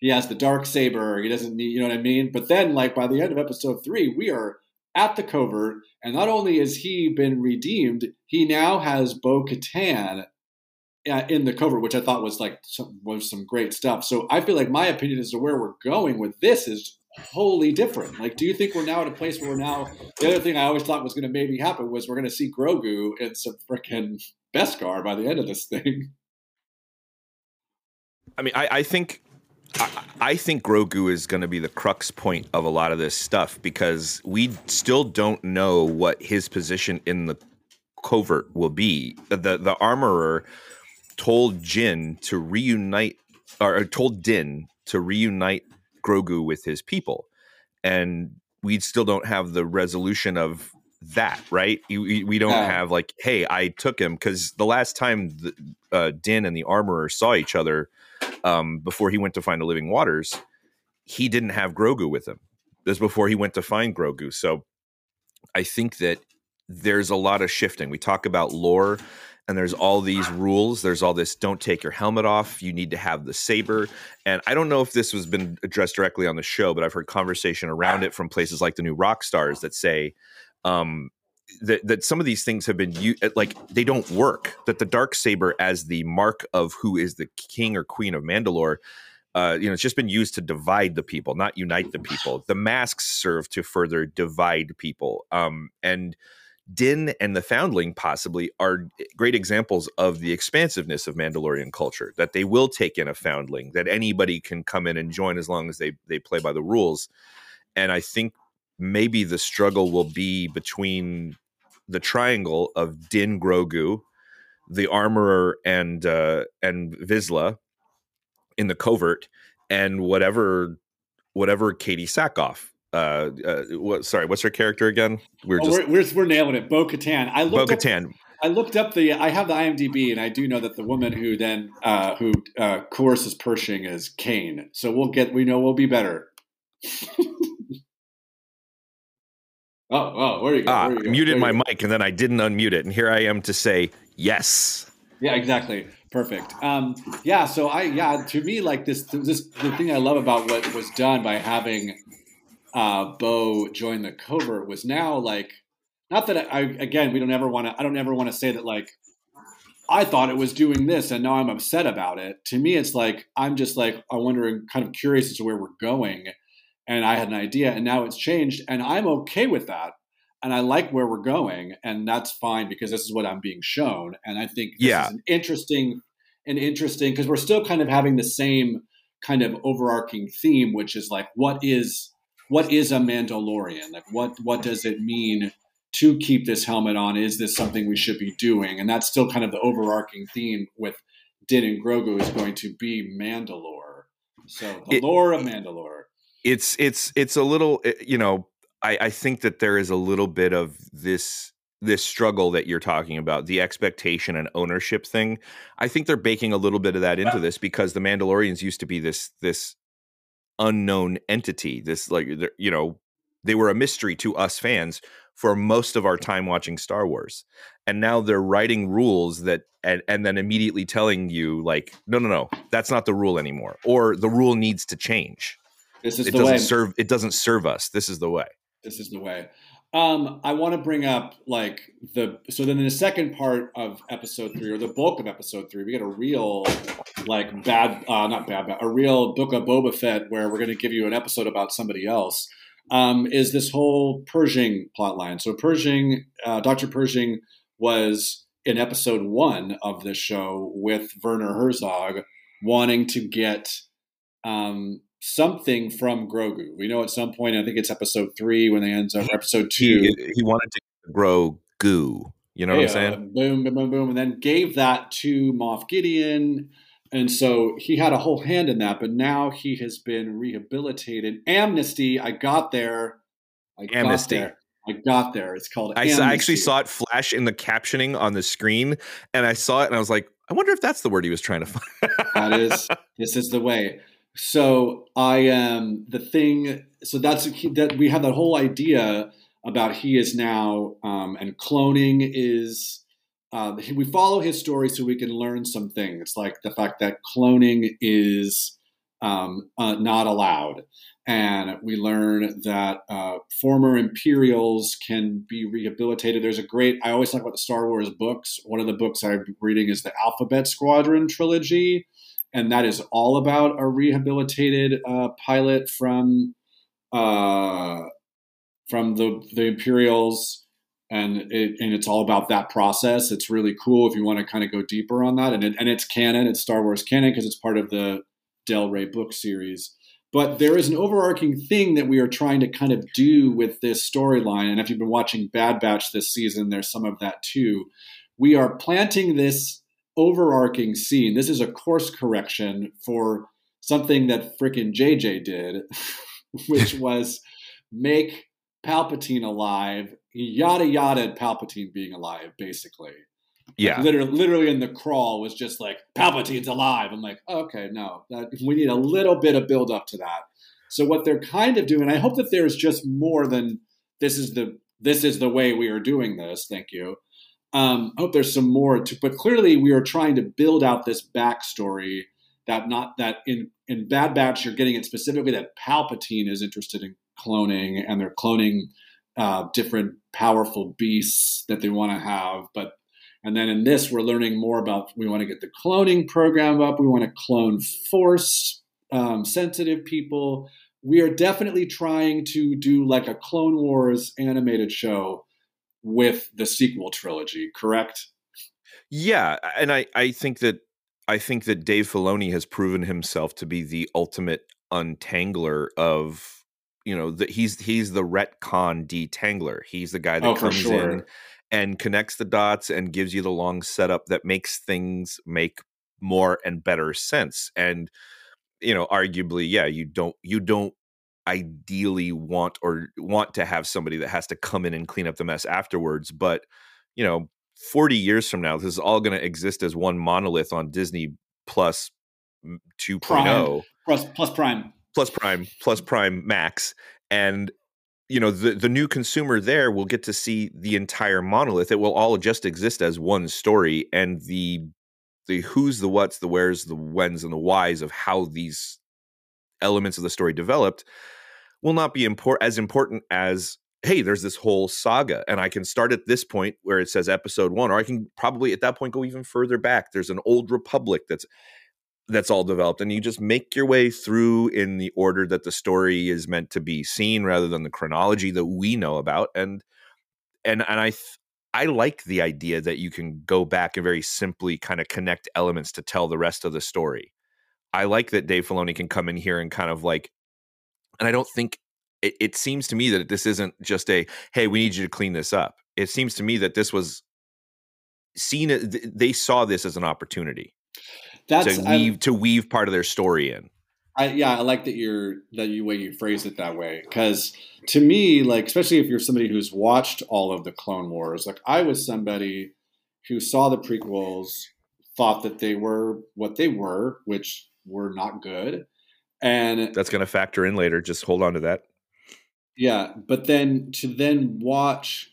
He has the dark saber. He doesn't need, you know what I mean? But then, like, by the end of episode 3, we are at the covert. And not only has he been redeemed, he now has Bo-Katan in the covert, which I thought was some great stuff. So I feel like my opinion as to where we're going with this is wholly different. Like, do you think we're now at a place where the other thing I always thought was going to maybe happen was we're going to see Grogu in some freaking Beskar by the end of this thing? I mean, I think Grogu is going to be the crux point of a lot of this stuff because we still don't know what his position in the covert will be. The armorer told Din to reunite Grogu with his people, and we still don't have the resolution of that, right? We don't have, like, hey, I took him, because the last time Din and the armorer saw each other, before he went to find the Living Waters, he didn't have Grogu with him. This is before he went to find Grogu. So I think that there's a lot of shifting. We talk about lore, and there's all these rules. There's all this, don't take your helmet off. You need to have the saber. And I don't know if this has been addressed directly on the show, but I've heard conversation around it from places like the New Rock Stars that say that some of these things have been they don't work, that the Darksaber as the mark of who is the king or queen of Mandalore, it's just been used to divide the people, not unite the people. The masks serve to further divide people. And Din and the Foundling possibly are great examples of the expansiveness of Mandalorian culture, that they will take in a Foundling, that anybody can come in and join as long as they play by the rules. And I think maybe the struggle will be between the triangle of Din, Grogu, the armorer, and Vizsla in the covert, and whatever Katie Sackhoff. What's her character again? We're nailing it. Bo-Katan. I have the IMDb, and I do know that the woman who then who coerces Pershing is Kane. So we'll be better. Oh, where are you going? I muted my mic and then I didn't unmute it. And here I am to say yes. Yeah, exactly. Perfect. To me, like, the thing I love about what was done by having Bo join the covert was now, like, not that I don't ever want to say that, like, I thought it was doing this and now I'm upset about it. To me, it's like, I'm just like, I wonder, kind of curious as to where we're going. and I had an idea, and now it's changed, and I'm okay with that. And I like where we're going, and that's fine because this is what I'm being shown. And I think this is an interesting, because we're still kind of having the same kind of overarching theme, which is like, what is a Mandalorian? Like, what does it mean to keep this helmet on? Is this something we should be doing? And that's still kind of the overarching theme with Din and Grogu is going to be Mandalore. So the lore of Mandalore. It's a little, you know, I think that there is a little bit of this struggle that you're talking about, the expectation and ownership thing. I think they're baking a little bit of that into this because the Mandalorians used to be this unknown entity, this, like, you know, they were a mystery to us fans for most of our time watching Star Wars. And now they're writing rules that and then immediately telling you, like, no, that's not the rule anymore, or the rule needs to change. This is the way. It doesn't serve us. This is the way. This is the way. I want to bring up, like, so then in the second part of episode 3, or the bulk of episode 3, we get a real, like, a real Book of Boba Fett, where we're going to give you an episode about somebody else, is this whole Pershing plotline. So Pershing, Dr. Pershing was in episode 1 of this show with Werner Herzog wanting to get, something from Grogu. We know at some point, I think it's episode 3 when they end up, episode 2. He wanted to grow goo. You know what I'm saying? Boom, boom, boom, boom. And then gave that to Moff Gideon. And so he had a whole hand in that, but now he has been rehabilitated. Amnesty. I got there. It's called Amnesty. I actually saw it flash in the captioning on the screen, and I saw it and I was like, I wonder if that's the word he was trying to find. This is the way. So I am the thing. So that we have that whole idea about he is now and cloning is we follow his story so we can learn some things, like the fact that cloning is not allowed. And we learn that former Imperials can be rehabilitated. There's I always talk about the Star Wars books. One of the books I'm reading is the Alphabet Squadron trilogy. And that is all about a rehabilitated pilot from the Imperials, and it's all about that process. It's really cool if you want to kind of go deeper on that, and it's canon. It's Star Wars canon because it's part of the Del Rey book series. But there is an overarching thing that we are trying to kind of do with this storyline, and if you've been watching Bad Batch this season, there's some of that too. We are planting this overarching scene. This is a course correction for something that frickin' JJ did, which was make Palpatine alive, yada yada, Palpatine being alive, basically. Yeah. Like, literally in the crawl was just like, Palpatine's alive. I'm like, okay, no, we need a little bit of build up to that. So what they're kind of doing, I hope that there's just more than this is the way we are doing this. Thank you. I hope there's some more to, but clearly we are trying to build out this backstory that in Bad Batch, you're getting it specifically that Palpatine is interested in cloning, and they're cloning different powerful beasts that they want to have. And then in this, we're learning more about, we want to get the cloning program up. We want to clone force sensitive people. We are definitely trying to do like a Clone Wars animated show with the sequel trilogy, correct? Yeah, and I think that Dave Filoni has proven himself to be the ultimate untangler of, you know, that he's the retcon detangler. He's the guy that comes in and connects the dots and gives you the long setup that makes things make more and better sense. And, you know, arguably, yeah, you don't ideally want to have somebody that has to come in and clean up the mess afterwards. But, you know, 40 years from now, this is all going to exist as one monolith on Disney Plus 2.0 plus prime max. And, you know, the new consumer there will get to see the entire monolith. It will all just exist as one story, and the who's, the what's, the where's, the when's, and the why's of how these elements of the story developed will not be as important as, hey, there's this whole saga, and I can start at this point where it says episode 1, or I can probably at that point go even further back. There's an old republic that's that's all developed, and you just make your way through in the order that the story is meant to be seen rather than the chronology that we know about. And I like the idea that you can go back and very simply kind of connect elements to tell the rest of the story. I like that Dave Filoni can come in here and kind of like, and I don't think it seems to me that this isn't just a, hey, we need you to clean this up. It seems to me that this was seen, they saw this as an opportunity. That's to weave part of their story in. I like that you phrase it that way, because to me, like, especially if you're somebody who's watched all of the Clone Wars, like I was somebody who saw the prequels, thought that they were what they were, which were not good, and that's going to factor in later. Just hold on to that. Yeah, but then watch.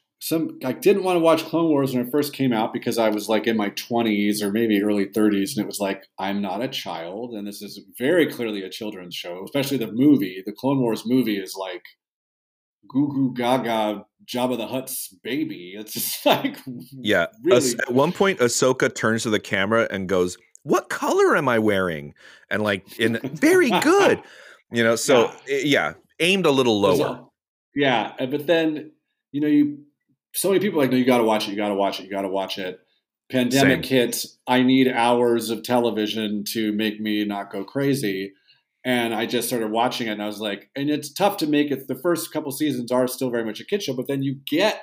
I didn't want to watch Clone Wars when it first came out because I was like in my 20s or maybe early 30s. And it was like, I'm not a child. And this is very clearly a children's show, especially the movie. The Clone Wars movie is like Goo Goo Gaga, Jabba the Hutt's baby. It's just like, yeah. Really. At one point, Ahsoka turns to the camera and goes, "What color am I wearing?" And like, very good. You know, so yeah, aimed a little lower. Yeah. But then, you know, so many people are like, no, you got to watch it. You got to watch it. You got to watch it. Pandemic hits. I need hours of television to make me not go crazy. And I just started watching it. And I was like, and it's tough to make it. The first couple seasons are still very much a kid show, but then you get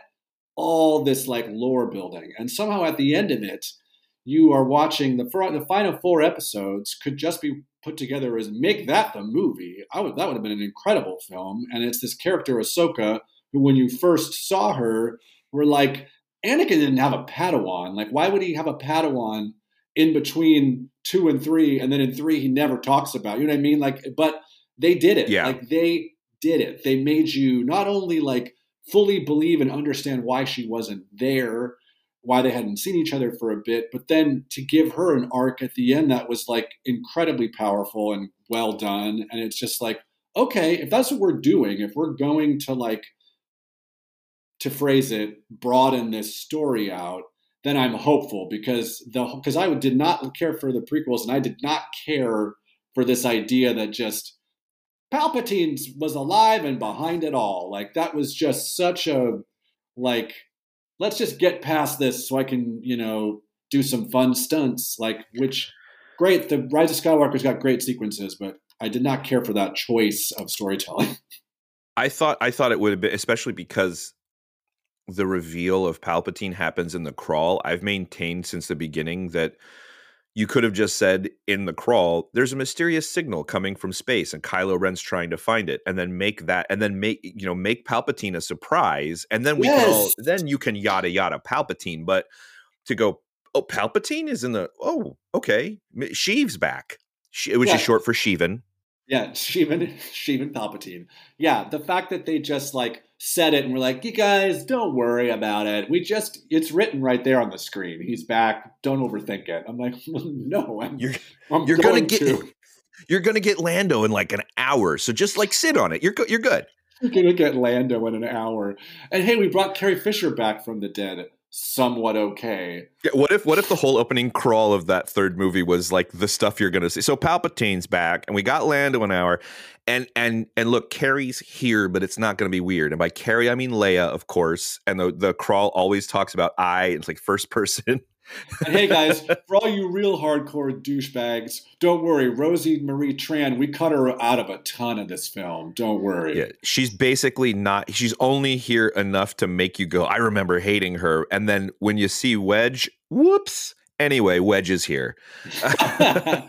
all this like lore building. And somehow at the end of it, you are watching the final 4 episodes could just be put together as make that the movie. That would have been an incredible film. And it's this character, Ahsoka, who when you first saw her, we're like, Anakin didn't have a Padawan. Like, why would he have a Padawan in between 2 and 3? And then in 3, he never talks about, you know what I mean? Like, but they did it. Yeah. Like they did it. They made you not only like fully believe and understand why she wasn't there, why they hadn't seen each other for a bit, but then to give her an arc at the end, that was like incredibly powerful and well done. And it's just like, okay, if that's what we're doing, if we're going to like, to phrase it, broaden this story out, then I'm hopeful because I did not care for the prequels, and I did not care for this idea that just Palpatine was alive and behind it all. Like that was just such a, like, let's just get past this so I can, you know, do some fun stunts, like, which great. The Rise of Skywalker's got great sequences, but I did not care for that choice of storytelling. I thought it would have been, especially because the reveal of Palpatine happens in the crawl. I've maintained since the beginning that you could have just said in the crawl, there's a mysterious signal coming from space and Kylo Ren's trying to find it, and then make that, and then make, you know, make Palpatine a surprise. And then then you can yada yada Palpatine, but to go, oh, Palpatine is in the, oh, okay. Sheev's back, which is short for Sheevan. Yeah, Sheevan Palpatine. Yeah, the fact that they just like said it and we're like, you guys, don't worry about it. It's written right there on the screen. He's back. Don't overthink it. I'm like, no, you're gonna get Lando in like an hour. So just like sit on it. You're good. You're gonna get Lando in an hour. And hey, we brought Carrie Fisher back from the dead. Somewhat okay. Yeah, what if the whole opening crawl of that third movie was like the stuff you're gonna see? So Palpatine's back, and we got Lando an hour, and look, Carrie's here, but it's not gonna be weird. And by Carrie, I mean Leia, of course. And the crawl always talks about it's like first person. And hey guys, for all you real hardcore douchebags, don't worry, Rosie Marie Tran, we cut her out of a ton of this film. Don't worry. Yeah, she's basically not. She's only here enough to make you go, I remember hating her. And then when you see Wedge, whoops. Anyway, Wedge is here. That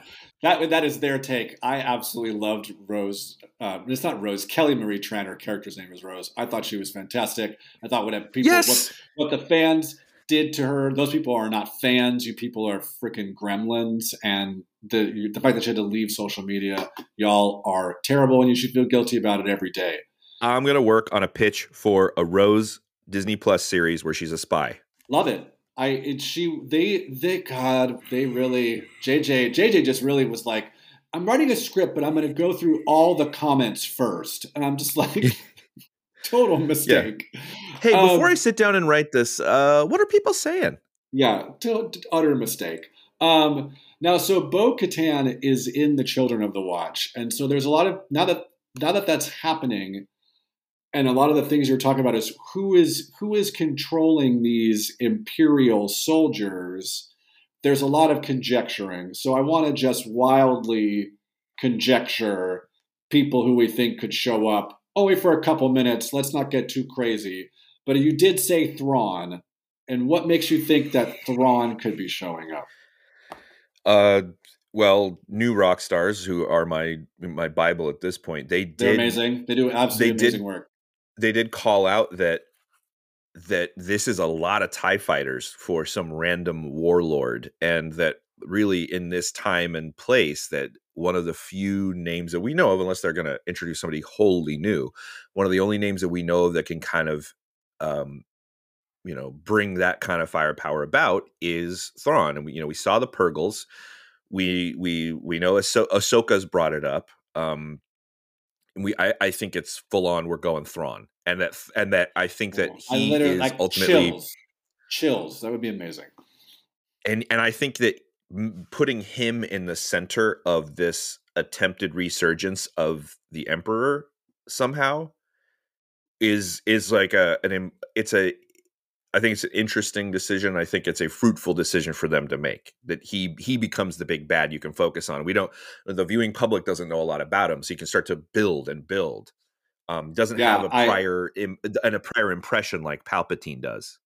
is their take. I absolutely loved Rose. It's not Rose. Kelly Marie Tran. Her character's name is Rose. I thought she was fantastic. I thought what the fans did to her, those people are not fans. You people are freaking gremlins. And the fact that you had to leave social media, y'all are terrible, and you should feel guilty about it every day. I'm going to work on a pitch for a Rose Disney+ series where she's a spy. Love it. JJ just really was like, I'm writing a script, but I'm going to go through all the comments first. And I'm just like, total mistake. Yeah. Hey, before I sit down and write this, what are people saying? Yeah, utter mistake. Now, so Bo-Katan is in the Children of the Watch. And so there's a lot of, now that that's happening, and a lot of the things you're talking about is who is controlling these imperial soldiers. There's a lot of conjecturing. So I want to just wildly conjecture people who we think could show up only for a couple minutes. Let's not get too crazy. But you did say Thrawn. And what makes you think that Thrawn could be showing up? Well, new rock stars who are my Bible at this point. They're amazing. They do absolutely amazing work. They did call out that this is a lot of TIE fighters for some random warlord, and that really in this time and place that one of the few names that we know of, unless they're going to introduce somebody wholly new, one of the only names that we know of that can kind of, bring that kind of firepower about is Thrawn. And we saw the Purgles. We know Ahsoka's brought it up. I think it's full on. We're going Thrawn, and that I think that he is like ultimately chills. That would be amazing. And I think that putting him in the center of this attempted resurgence of the Emperor somehow is like I think it's an interesting decision. I think it's a fruitful decision for them to make, that he becomes the big bad you can focus on. The viewing public doesn't know a lot about him, so you can start to build. Doesn't have a prior impression like Palpatine does.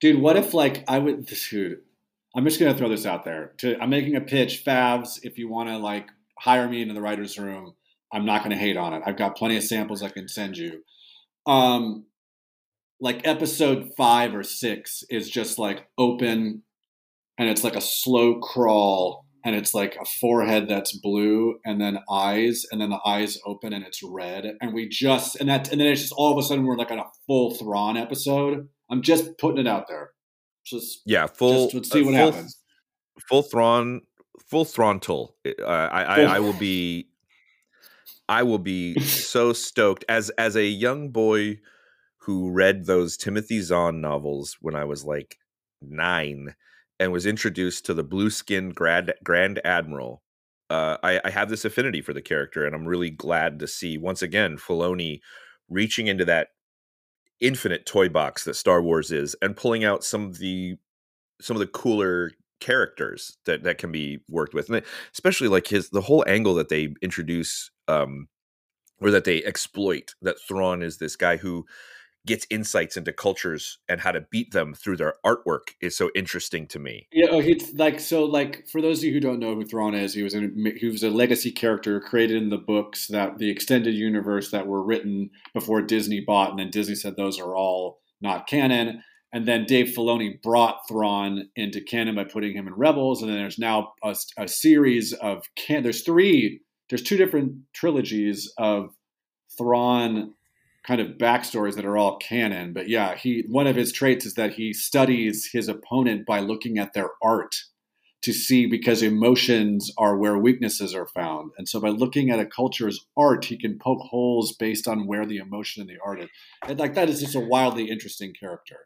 Dude, what if I'm just going to throw this out there. I'm making a pitch, Favs, if you want to hire me into the writer's room, I'm not going to hate on it. I've got plenty of samples I can send you. Episode 5 or 6 is just open, and it's a slow crawl, and it's a forehead that's blue, and then eyes, and then the eyes open and it's red. And then it's just all of a sudden we're on a full Thrawn episode. I'm just putting it out there. Let's see what happens. Full Thrawn, full Thrawntal. I will be so stoked as a young boy who read those Timothy Zahn novels when I was 9 and was introduced to the blue-skinned Grand Admiral. I have this affinity for the character, and I'm really glad to see, once again, Filoni reaching into that infinite toy box that Star Wars is and pulling out some of the cooler characters that can be worked with. And especially the whole angle that they introduce or that they exploit, that Thrawn is this guy who gets insights into cultures and how to beat them through their artwork, is so interesting to me. Yeah, for those of you who don't know who Thrawn is, he was a legacy character created in the books that the extended universe that were written before Disney bought, and then Disney said those are all not canon. And then Dave Filoni brought Thrawn into canon by putting him in Rebels, and then there's now a series of there's 2 different trilogies of Thrawn kind of backstories that are all canon. But yeah, one of his traits is that he studies his opponent by looking at their art to see, because emotions are where weaknesses are found. And so by looking at a culture's art, he can poke holes based on where the emotion in the art is. And that is just a wildly interesting character.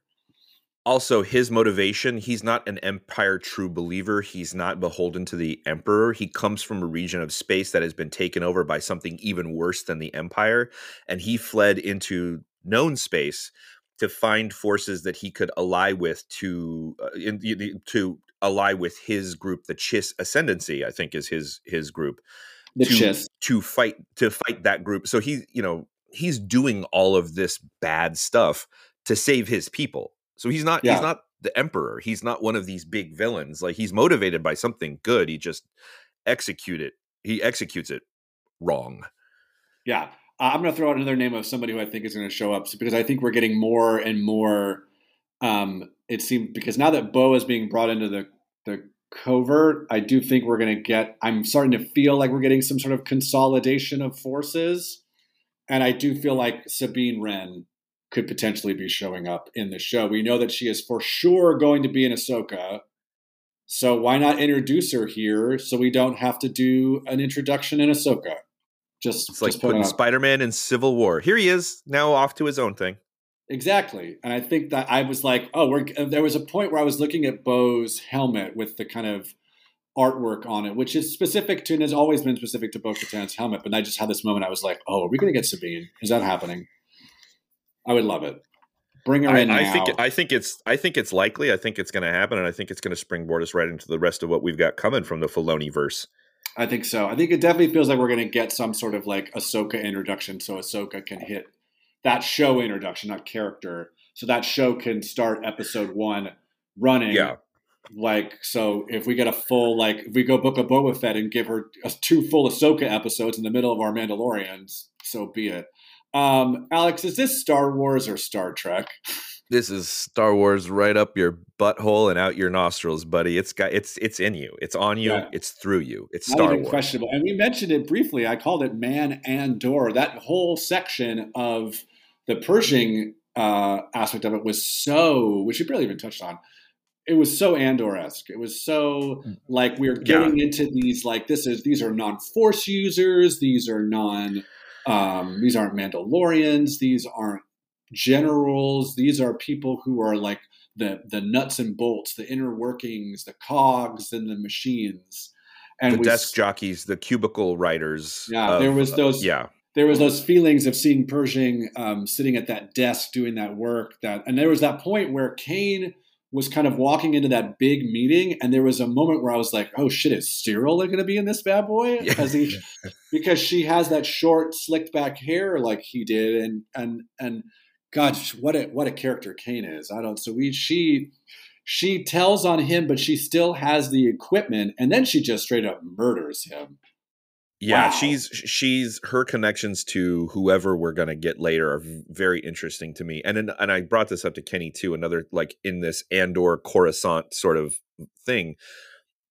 Also, his motivation, he's not an Empire true believer. He's not beholden to the Emperor. He comes from a region of space that has been taken over by something even worse than the Empire. And he fled into known space to find forces that he could ally with to ally with his group, the Chiss Ascendancy, I think is his group. The Chiss. To fight that group. So he's doing all of this bad stuff to save his people. So he's not the Emperor. He's not one of these big villains. He's motivated by something good. He just executes it wrong. Yeah. I'm going to throw out another name of somebody who I think is going to show up, because I think we're getting more and more, it seemed, because now that Bo is being brought into the covert, I do think we're going to I'm starting to feel like we're getting some sort of consolidation of forces. And I do feel like Sabine Wren could potentially be showing up in the show. We know that she is for sure going to be in Ahsoka, so why not introduce her here so we don't have to do an introduction in Ahsoka? Just putting Spider-Man in Civil War. Here he is, now off to his own thing. Exactly. And I think that I was like, oh, there was a point where I was looking at Bo's helmet with the kind of artwork on it, which is specific to, and has always been specific to Bo Katan's helmet. But I just had this moment. I was like, oh, are we going to get Sabine? Is that happening? I would love it. Bring her in. I think it's likely. I think it's going to happen. And I think it's going to springboard us right into the rest of what we've got coming from the Filoni verse. I think so. I think it definitely feels like we're going to get some sort of like Ahsoka introduction. So Ahsoka can hit that show introduction, not character. So that show can start episode 1 running. Yeah. Like, so if we get a full, like, if we go Book of Boba Fett and give her 2 full Ahsoka episodes in the middle of our Mandalorians, so be it. Alex, is this Star Wars or Star Trek? This is Star Wars right up your butthole and out your nostrils, buddy. It's in you. It's on you. Yeah. It's through you. It's Star Wars. Questionable. And we mentioned it briefly. I called it Man Andor. That whole section of the Pershing aspect of it was so, which you barely even touched on. It was so Andor-esque. It was so like we're getting into these, like, these are non-Force users. These are these aren't Mandalorians. These aren't generals. These are people who are like the nuts and bolts, the inner workings, the cogs and the machines. And the desk jockeys, the cubicle writers. Yeah, there was those feelings of seeing Pershing sitting at that desk doing that work. And there was that point where Kane was kind of walking into that big meeting, and there was a moment where I was like, "Oh shit, is Cyril going to be in this bad boy?" Because she has that short, slicked back hair like he did, and gosh, what a character Kane is. I don't. So she tells on him, but she still has the equipment, and then she just straight up murders him. Yeah, wow. She's her connections to whoever we're gonna get later are very interesting to me, and I brought this up to Kenny too. Another, like, in this Andor Coruscant sort of thing,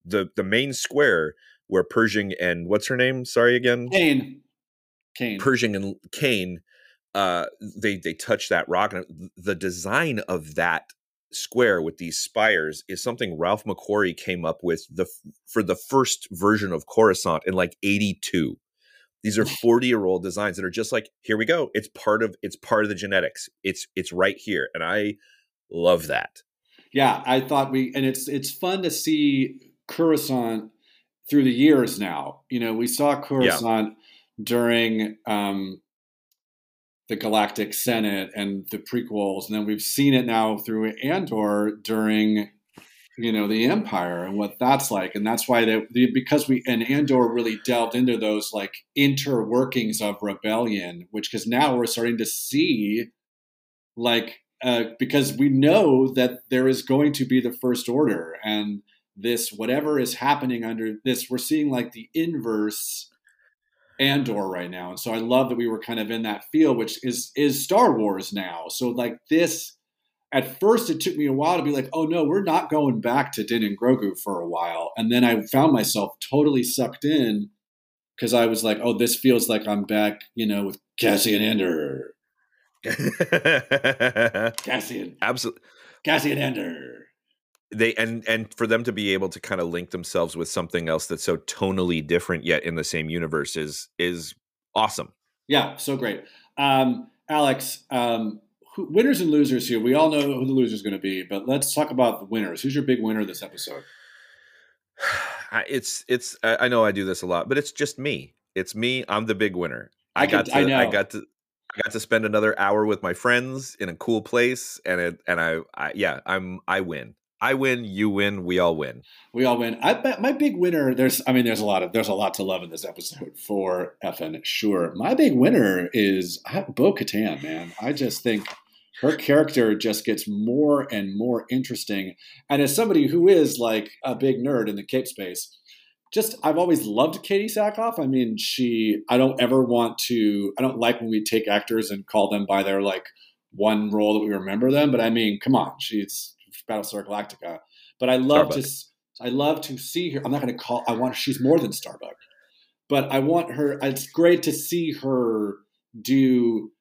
the main square where Pershing and what's her name? Sorry again, Kane. Pershing and Kane, they touch that rock, and the design of that square with these spires is something Ralph McQuarrie came up with for the first version of Coruscant in like 1982. These are 40-year-old designs that are just like, here we go. It's part of the genetics. It's right here. And I love that. Yeah, I thought it's fun to see Coruscant through the years now. You know, we saw Coruscant during the Galactic Senate and the prequels. And then we've seen it now through Andor during, you know, the Empire and what that's like. And that's why Andor really delved into those like interworkings of rebellion, because now we're starting to see like, because we know that there is going to be the First Order and this, whatever is happening under this, we're seeing like the inverse Andor right now. And so I love that we were kind of in that field, which is Star Wars now. So like this, at first it took me a while to be like, oh no, we're not going back to Din and Grogu for a while. And then I found myself totally sucked in because I was like, oh, this feels like I'm back, you know, with Cassian Andor. Cassian. Absolutely. Cassian Andor. And for them to be able to kind of link themselves with something else that's so tonally different yet in the same universe is awesome. Yeah, so great. Alex, winners and losers here. We all know who the loser is going to be, but let's talk about the winners. Who's your big winner this episode? It's. I know I do this a lot, but it's just me. It's me. I'm the big winner. I got to spend another hour with my friends in a cool place, I win. I win, you win, we all win. We all win. I bet my big winner, there's a lot to love in this episode for effing sure. My big winner is Bo Katan, man. I just think her character just gets more and more interesting. And as somebody who is like a big nerd in the cape space, I've always loved Katie Sackhoff. I mean, I don't like when we take actors and call them by their like one role that we remember them. But I mean, come on, she's Battlestar Galactica, but I love to see her. I'm not going to call. She's more than Starbuck, but I want her. It's great to see her do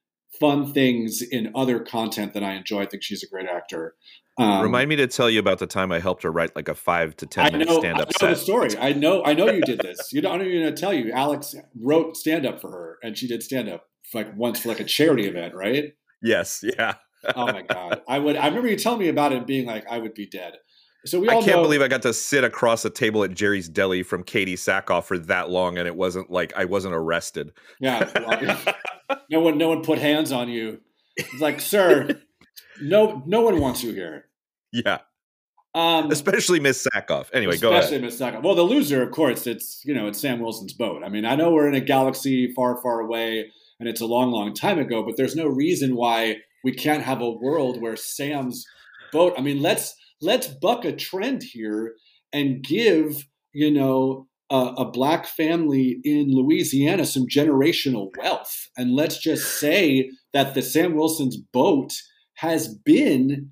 fun things in other content that I enjoy. I think she's a great actor. Remind me to tell you about the time I helped her write like a 5 to 10 minute stand up. I know the story. I know you did this. You don't even going to tell you. Alex wrote stand up for her, and she did stand up like once for like a charity event, right? Yes. Yeah. Oh my God. I remember you telling me about it being like, I would be dead. So we all I can't believe I got to sit across the table at Jerry's Deli from Katie Sackhoff for that long, and it wasn't like I wasn't arrested. Yeah. No one put hands on you. It's like, sir, no one wants you here. Yeah. Especially Miss Sackhoff. Anyway, go ahead. Especially Miss Sackhoff. Well, the loser, of course, it's Sam Wilson's boat. I mean, I know we're in a galaxy far, far away, and it's a long, long time ago, but there's no reason why we can't have a world where Sam's boat. I mean, let's buck a trend here and give, a black family in Louisiana some generational wealth. And let's just say that the Sam Wilson's boat has been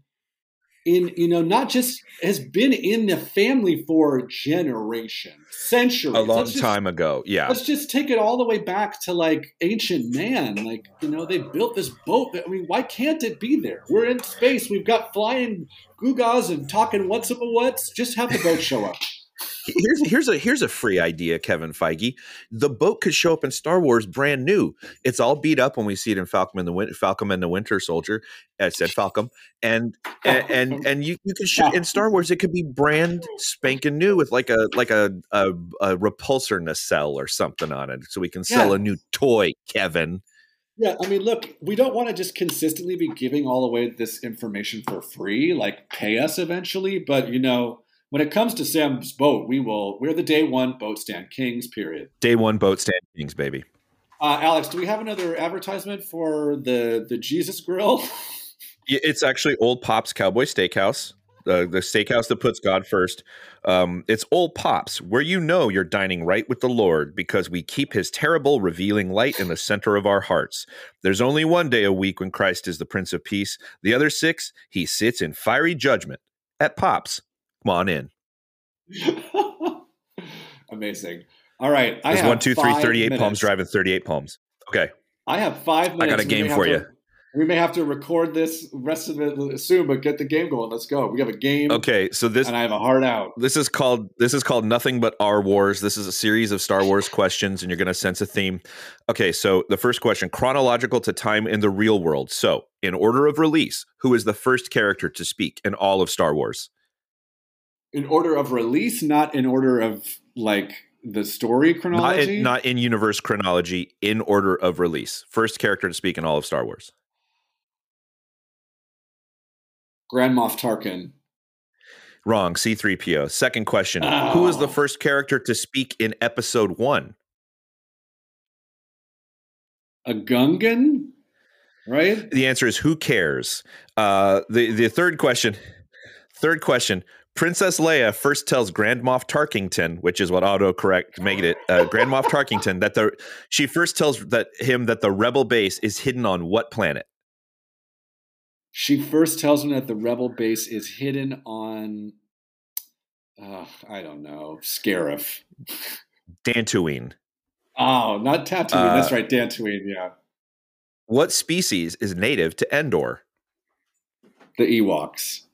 in the family for a generation, centuries. A long time ago. Yeah. Let's just take it all the way back to like ancient man. Like, they built this boat. I mean, why can't it be there? We're in space. We've got flying gewgaws and talking what's. Just have the boat show up. Here's a free idea, Kevin Feige. The boat could show up in Star Wars brand new. It's all beat up when we see it in Falcon and the Winter Soldier. I said Falcon. And you could show in Star Wars, it could be brand spanking new with like a repulsor nacelle or something on it, so we can sell a new toy, Kevin. Yeah, I mean, look, we don't want to just consistently be giving all away this information for free, like pay us eventually, but when it comes to Sam's boat, we're the day one boat stand kings, period. Day one boat stand kings, baby. Alex, do we have another advertisement for the Jesus Grill? It's actually Old Pop's Cowboy Steakhouse, the steakhouse that puts God first. It's Old Pop's, where you're dining right with the Lord, because we keep his terrible revealing light in the center of our hearts. There's only one day a week when Christ is the Prince of Peace. The other six, he sits in fiery judgment at Pop's. Come on in. Amazing. All right. I have 1, 2, 3, 38 minutes. Palms Drive and 38 Palms. Okay. I have 5 minutes. I got a game for you. We may have to record this rest of it soon, but get the game going. Let's go. We have a game. Okay. So and I have a heart out. This is called Nothing But Our Wars. This is a series of Star Wars questions, and you're going to sense a theme. Okay. So the first question, chronological to time in the real world. So in order of release, who is the first character to speak in all of Star Wars? In order of release, not in order of like the story chronology? Not in universe chronology, in order of release. First character to speak in all of Star Wars. Grand Moff Tarkin. Wrong, C-3PO. Second question. Oh. Who is the first character to speak in episode 1? A Gungan? Right? The answer is who cares? The third question. Princess Leia first tells Grand Moff Tarkington, which is what autocorrect made it, Grand Moff Tarkington, she first tells him that the Rebel base is hidden on what planet? She first tells him that the Rebel base is hidden on, I don't know, Scarif. Dantooine. Oh, not Tatooine. That's right, Dantooine, yeah. What species is native to Endor? The Ewoks.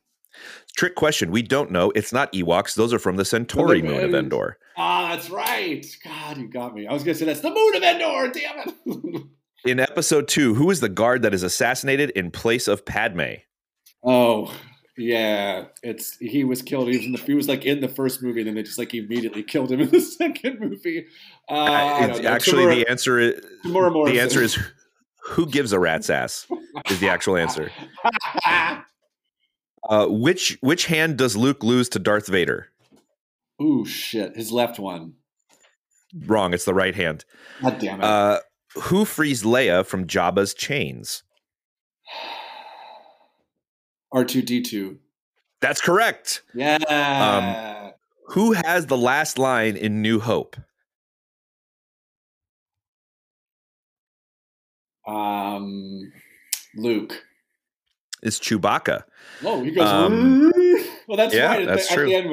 Trick question. We don't know. It's not Ewoks. Those are from the Centauri moon of Endor. Ah, that's right. God, you got me. I was going to say that's the moon of Endor. Damn it. In episode 2, who is the guard that is assassinated in place of Padme? Oh, yeah. He was killed. He was like in the first movie, and then they just like immediately killed him in the second movie. The answer is who gives a rat's ass is the actual answer. Which hand does Luke lose to Darth Vader? Ooh, shit. His left one. Wrong. It's the right hand. God damn it. Who frees Leia from Jabba's chains? R2-D2. That's correct. Yeah. Who has the last line in New Hope? Luke. It's Chewbacca. Oh, he goes. Well, that's right. That's true. At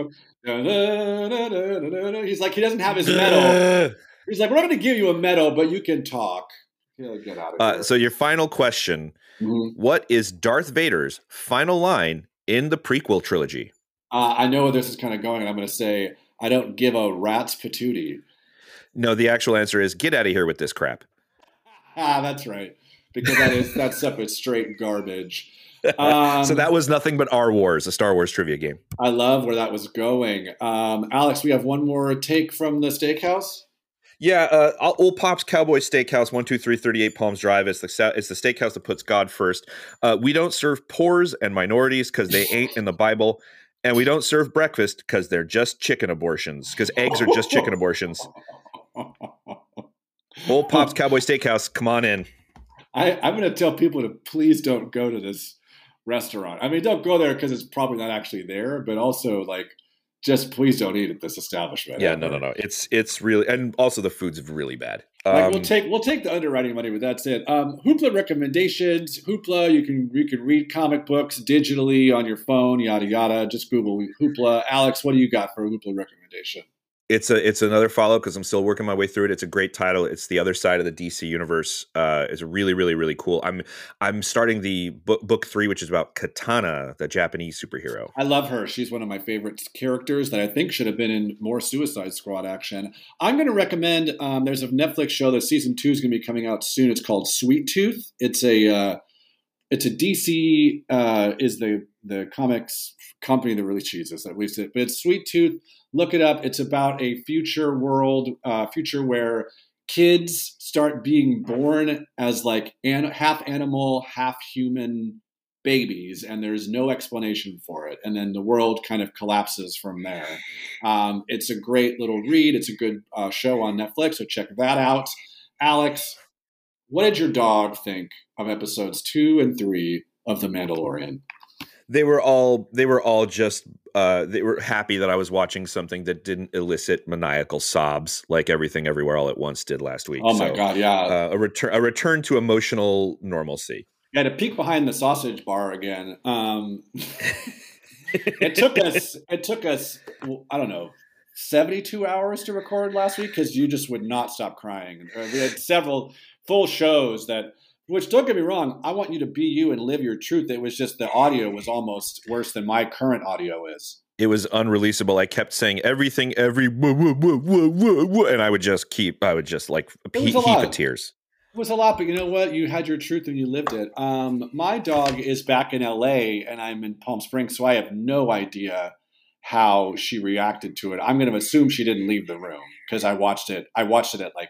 the end, he's like, he doesn't have his medal. He's like, we're not going to give you a medal, but you can talk. Get out of here. So your final question: What is Darth Vader's final line in the prequel trilogy? I know where this is kind of going, and I'm going to say, I don't give a rat's patootie. No, the actual answer is, get out of here with this crap. That's right, because that's separate, straight garbage. So that was nothing but Our Wars, a Star Wars trivia game. I love where that was going. Alex, we have one more take from the steakhouse. Yeah, Old Pop's Cowboy Steakhouse, 12338 Palms Drive. It's the steakhouse that puts God first. We don't serve poors and minorities because they ain't in the Bible. And we don't serve breakfast because they're just chicken abortions, because eggs are just chicken abortions. Old Pop's Cowboy Steakhouse, come on in. I'm going to tell people to please don't go to this restaurant. I mean, don't go there because it's probably not actually there, but also like, just please don't eat at this establishment. Yeah, no. It's really, and also the food's really bad. Like we'll take the underwriting money, but that's it. Hoopla recommendations. Hoopla, you can read comic books digitally on your phone, yada yada. Just Google Hoopla. Alex, what do you got for a Hoopla recommendation? It's another follow because I'm still working my way through it. It's a great title. It's The Other Side of the DC Universe. It's really, really, really cool. I'm starting the book 3, which is about Katana, the Japanese superhero. I love her. She's one of my favorite characters that I think should have been in more Suicide Squad action. I'm going to recommend. There's a Netflix show that season 2 is going to be coming out soon. It's called Sweet Tooth. It's a DC is the comics company that really cheeses at least it, but it's Sweet Tooth. Look it up. It's about a future world, future where kids start being born as like half animal, half human babies, and there's no explanation for it. And then the world kind of collapses from there. It's a great little read. It's a good show on Netflix, so check that out. Alex, what did your dog think of episodes 2 and 3 of The Mandalorian? They were all just they were happy that I was watching something that didn't elicit maniacal sobs like Everything Everywhere All at Once did last week. Oh my God, yeah. A return to emotional normalcy. Yeah, to peek behind the sausage bar again. It took us I don't know, 72 hours to record last week because you just would not stop crying. We had several full shows that, which, don't get me wrong, I want you to be you and live your truth. It was just the audio was almost worse than my current audio is. It was unreleasable. I kept saying everything, every woo, and I would just like heap of tears. It was a lot, but you know what? You had your truth and you lived it. My dog is back in LA and I'm in Palm Springs, so I have no idea how she reacted to it. I'm going to assume she didn't leave the room because I watched it at like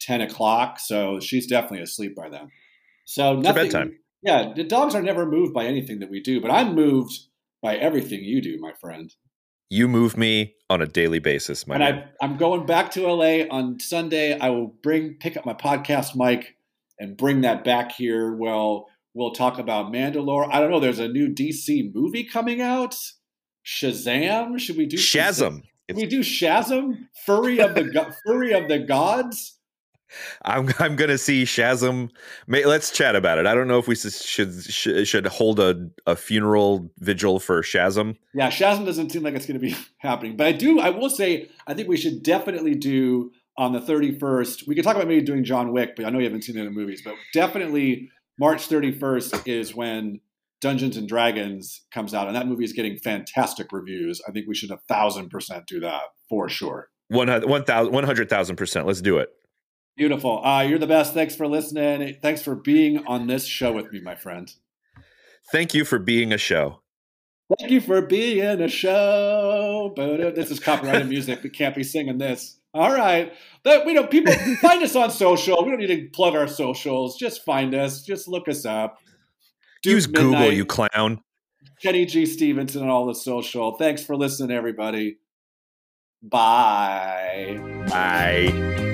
10 o'clock. So she's definitely asleep by then. So nothing, bedtime. Yeah, the dogs are never moved by anything that we do, but I'm moved by everything you do, my friend. You move me on a daily basis, my friend. I'm going back to LA on Sunday. I will pick up my podcast mic and bring that back here. Well, we'll talk about Mandalore. I don't know. There's a new DC movie coming out. Shazam? Should we do Shazam? Should we do Shazam? Fury of the Gods. I'm gonna see Shazam. Let's chat about it. I don't know if we should hold a funeral vigil for Shazam. Yeah, Shazam doesn't seem like it's gonna be happening, but I will say I think we should definitely do on the 31st. We could talk about maybe doing John Wick, but I know you haven't seen the other movies. But definitely March 31st is when Dungeons and Dragons comes out, and that movie is getting fantastic reviews. I think we should 1,000% do that for sure. 100,000%. Let's do it. Beautiful. You're the best. Thanks for listening. Thanks for being on this show with me, my friend. Thank you for being a show. Thank you for being a show. This is copyrighted music. We can't be singing this. All right. People find us on social. We don't need to plug our socials. Just find us. Just look us up. Use Midnight, Google, you clown. Kenny G. Stevenson and all the social. Thanks for listening, everybody. Bye. Bye.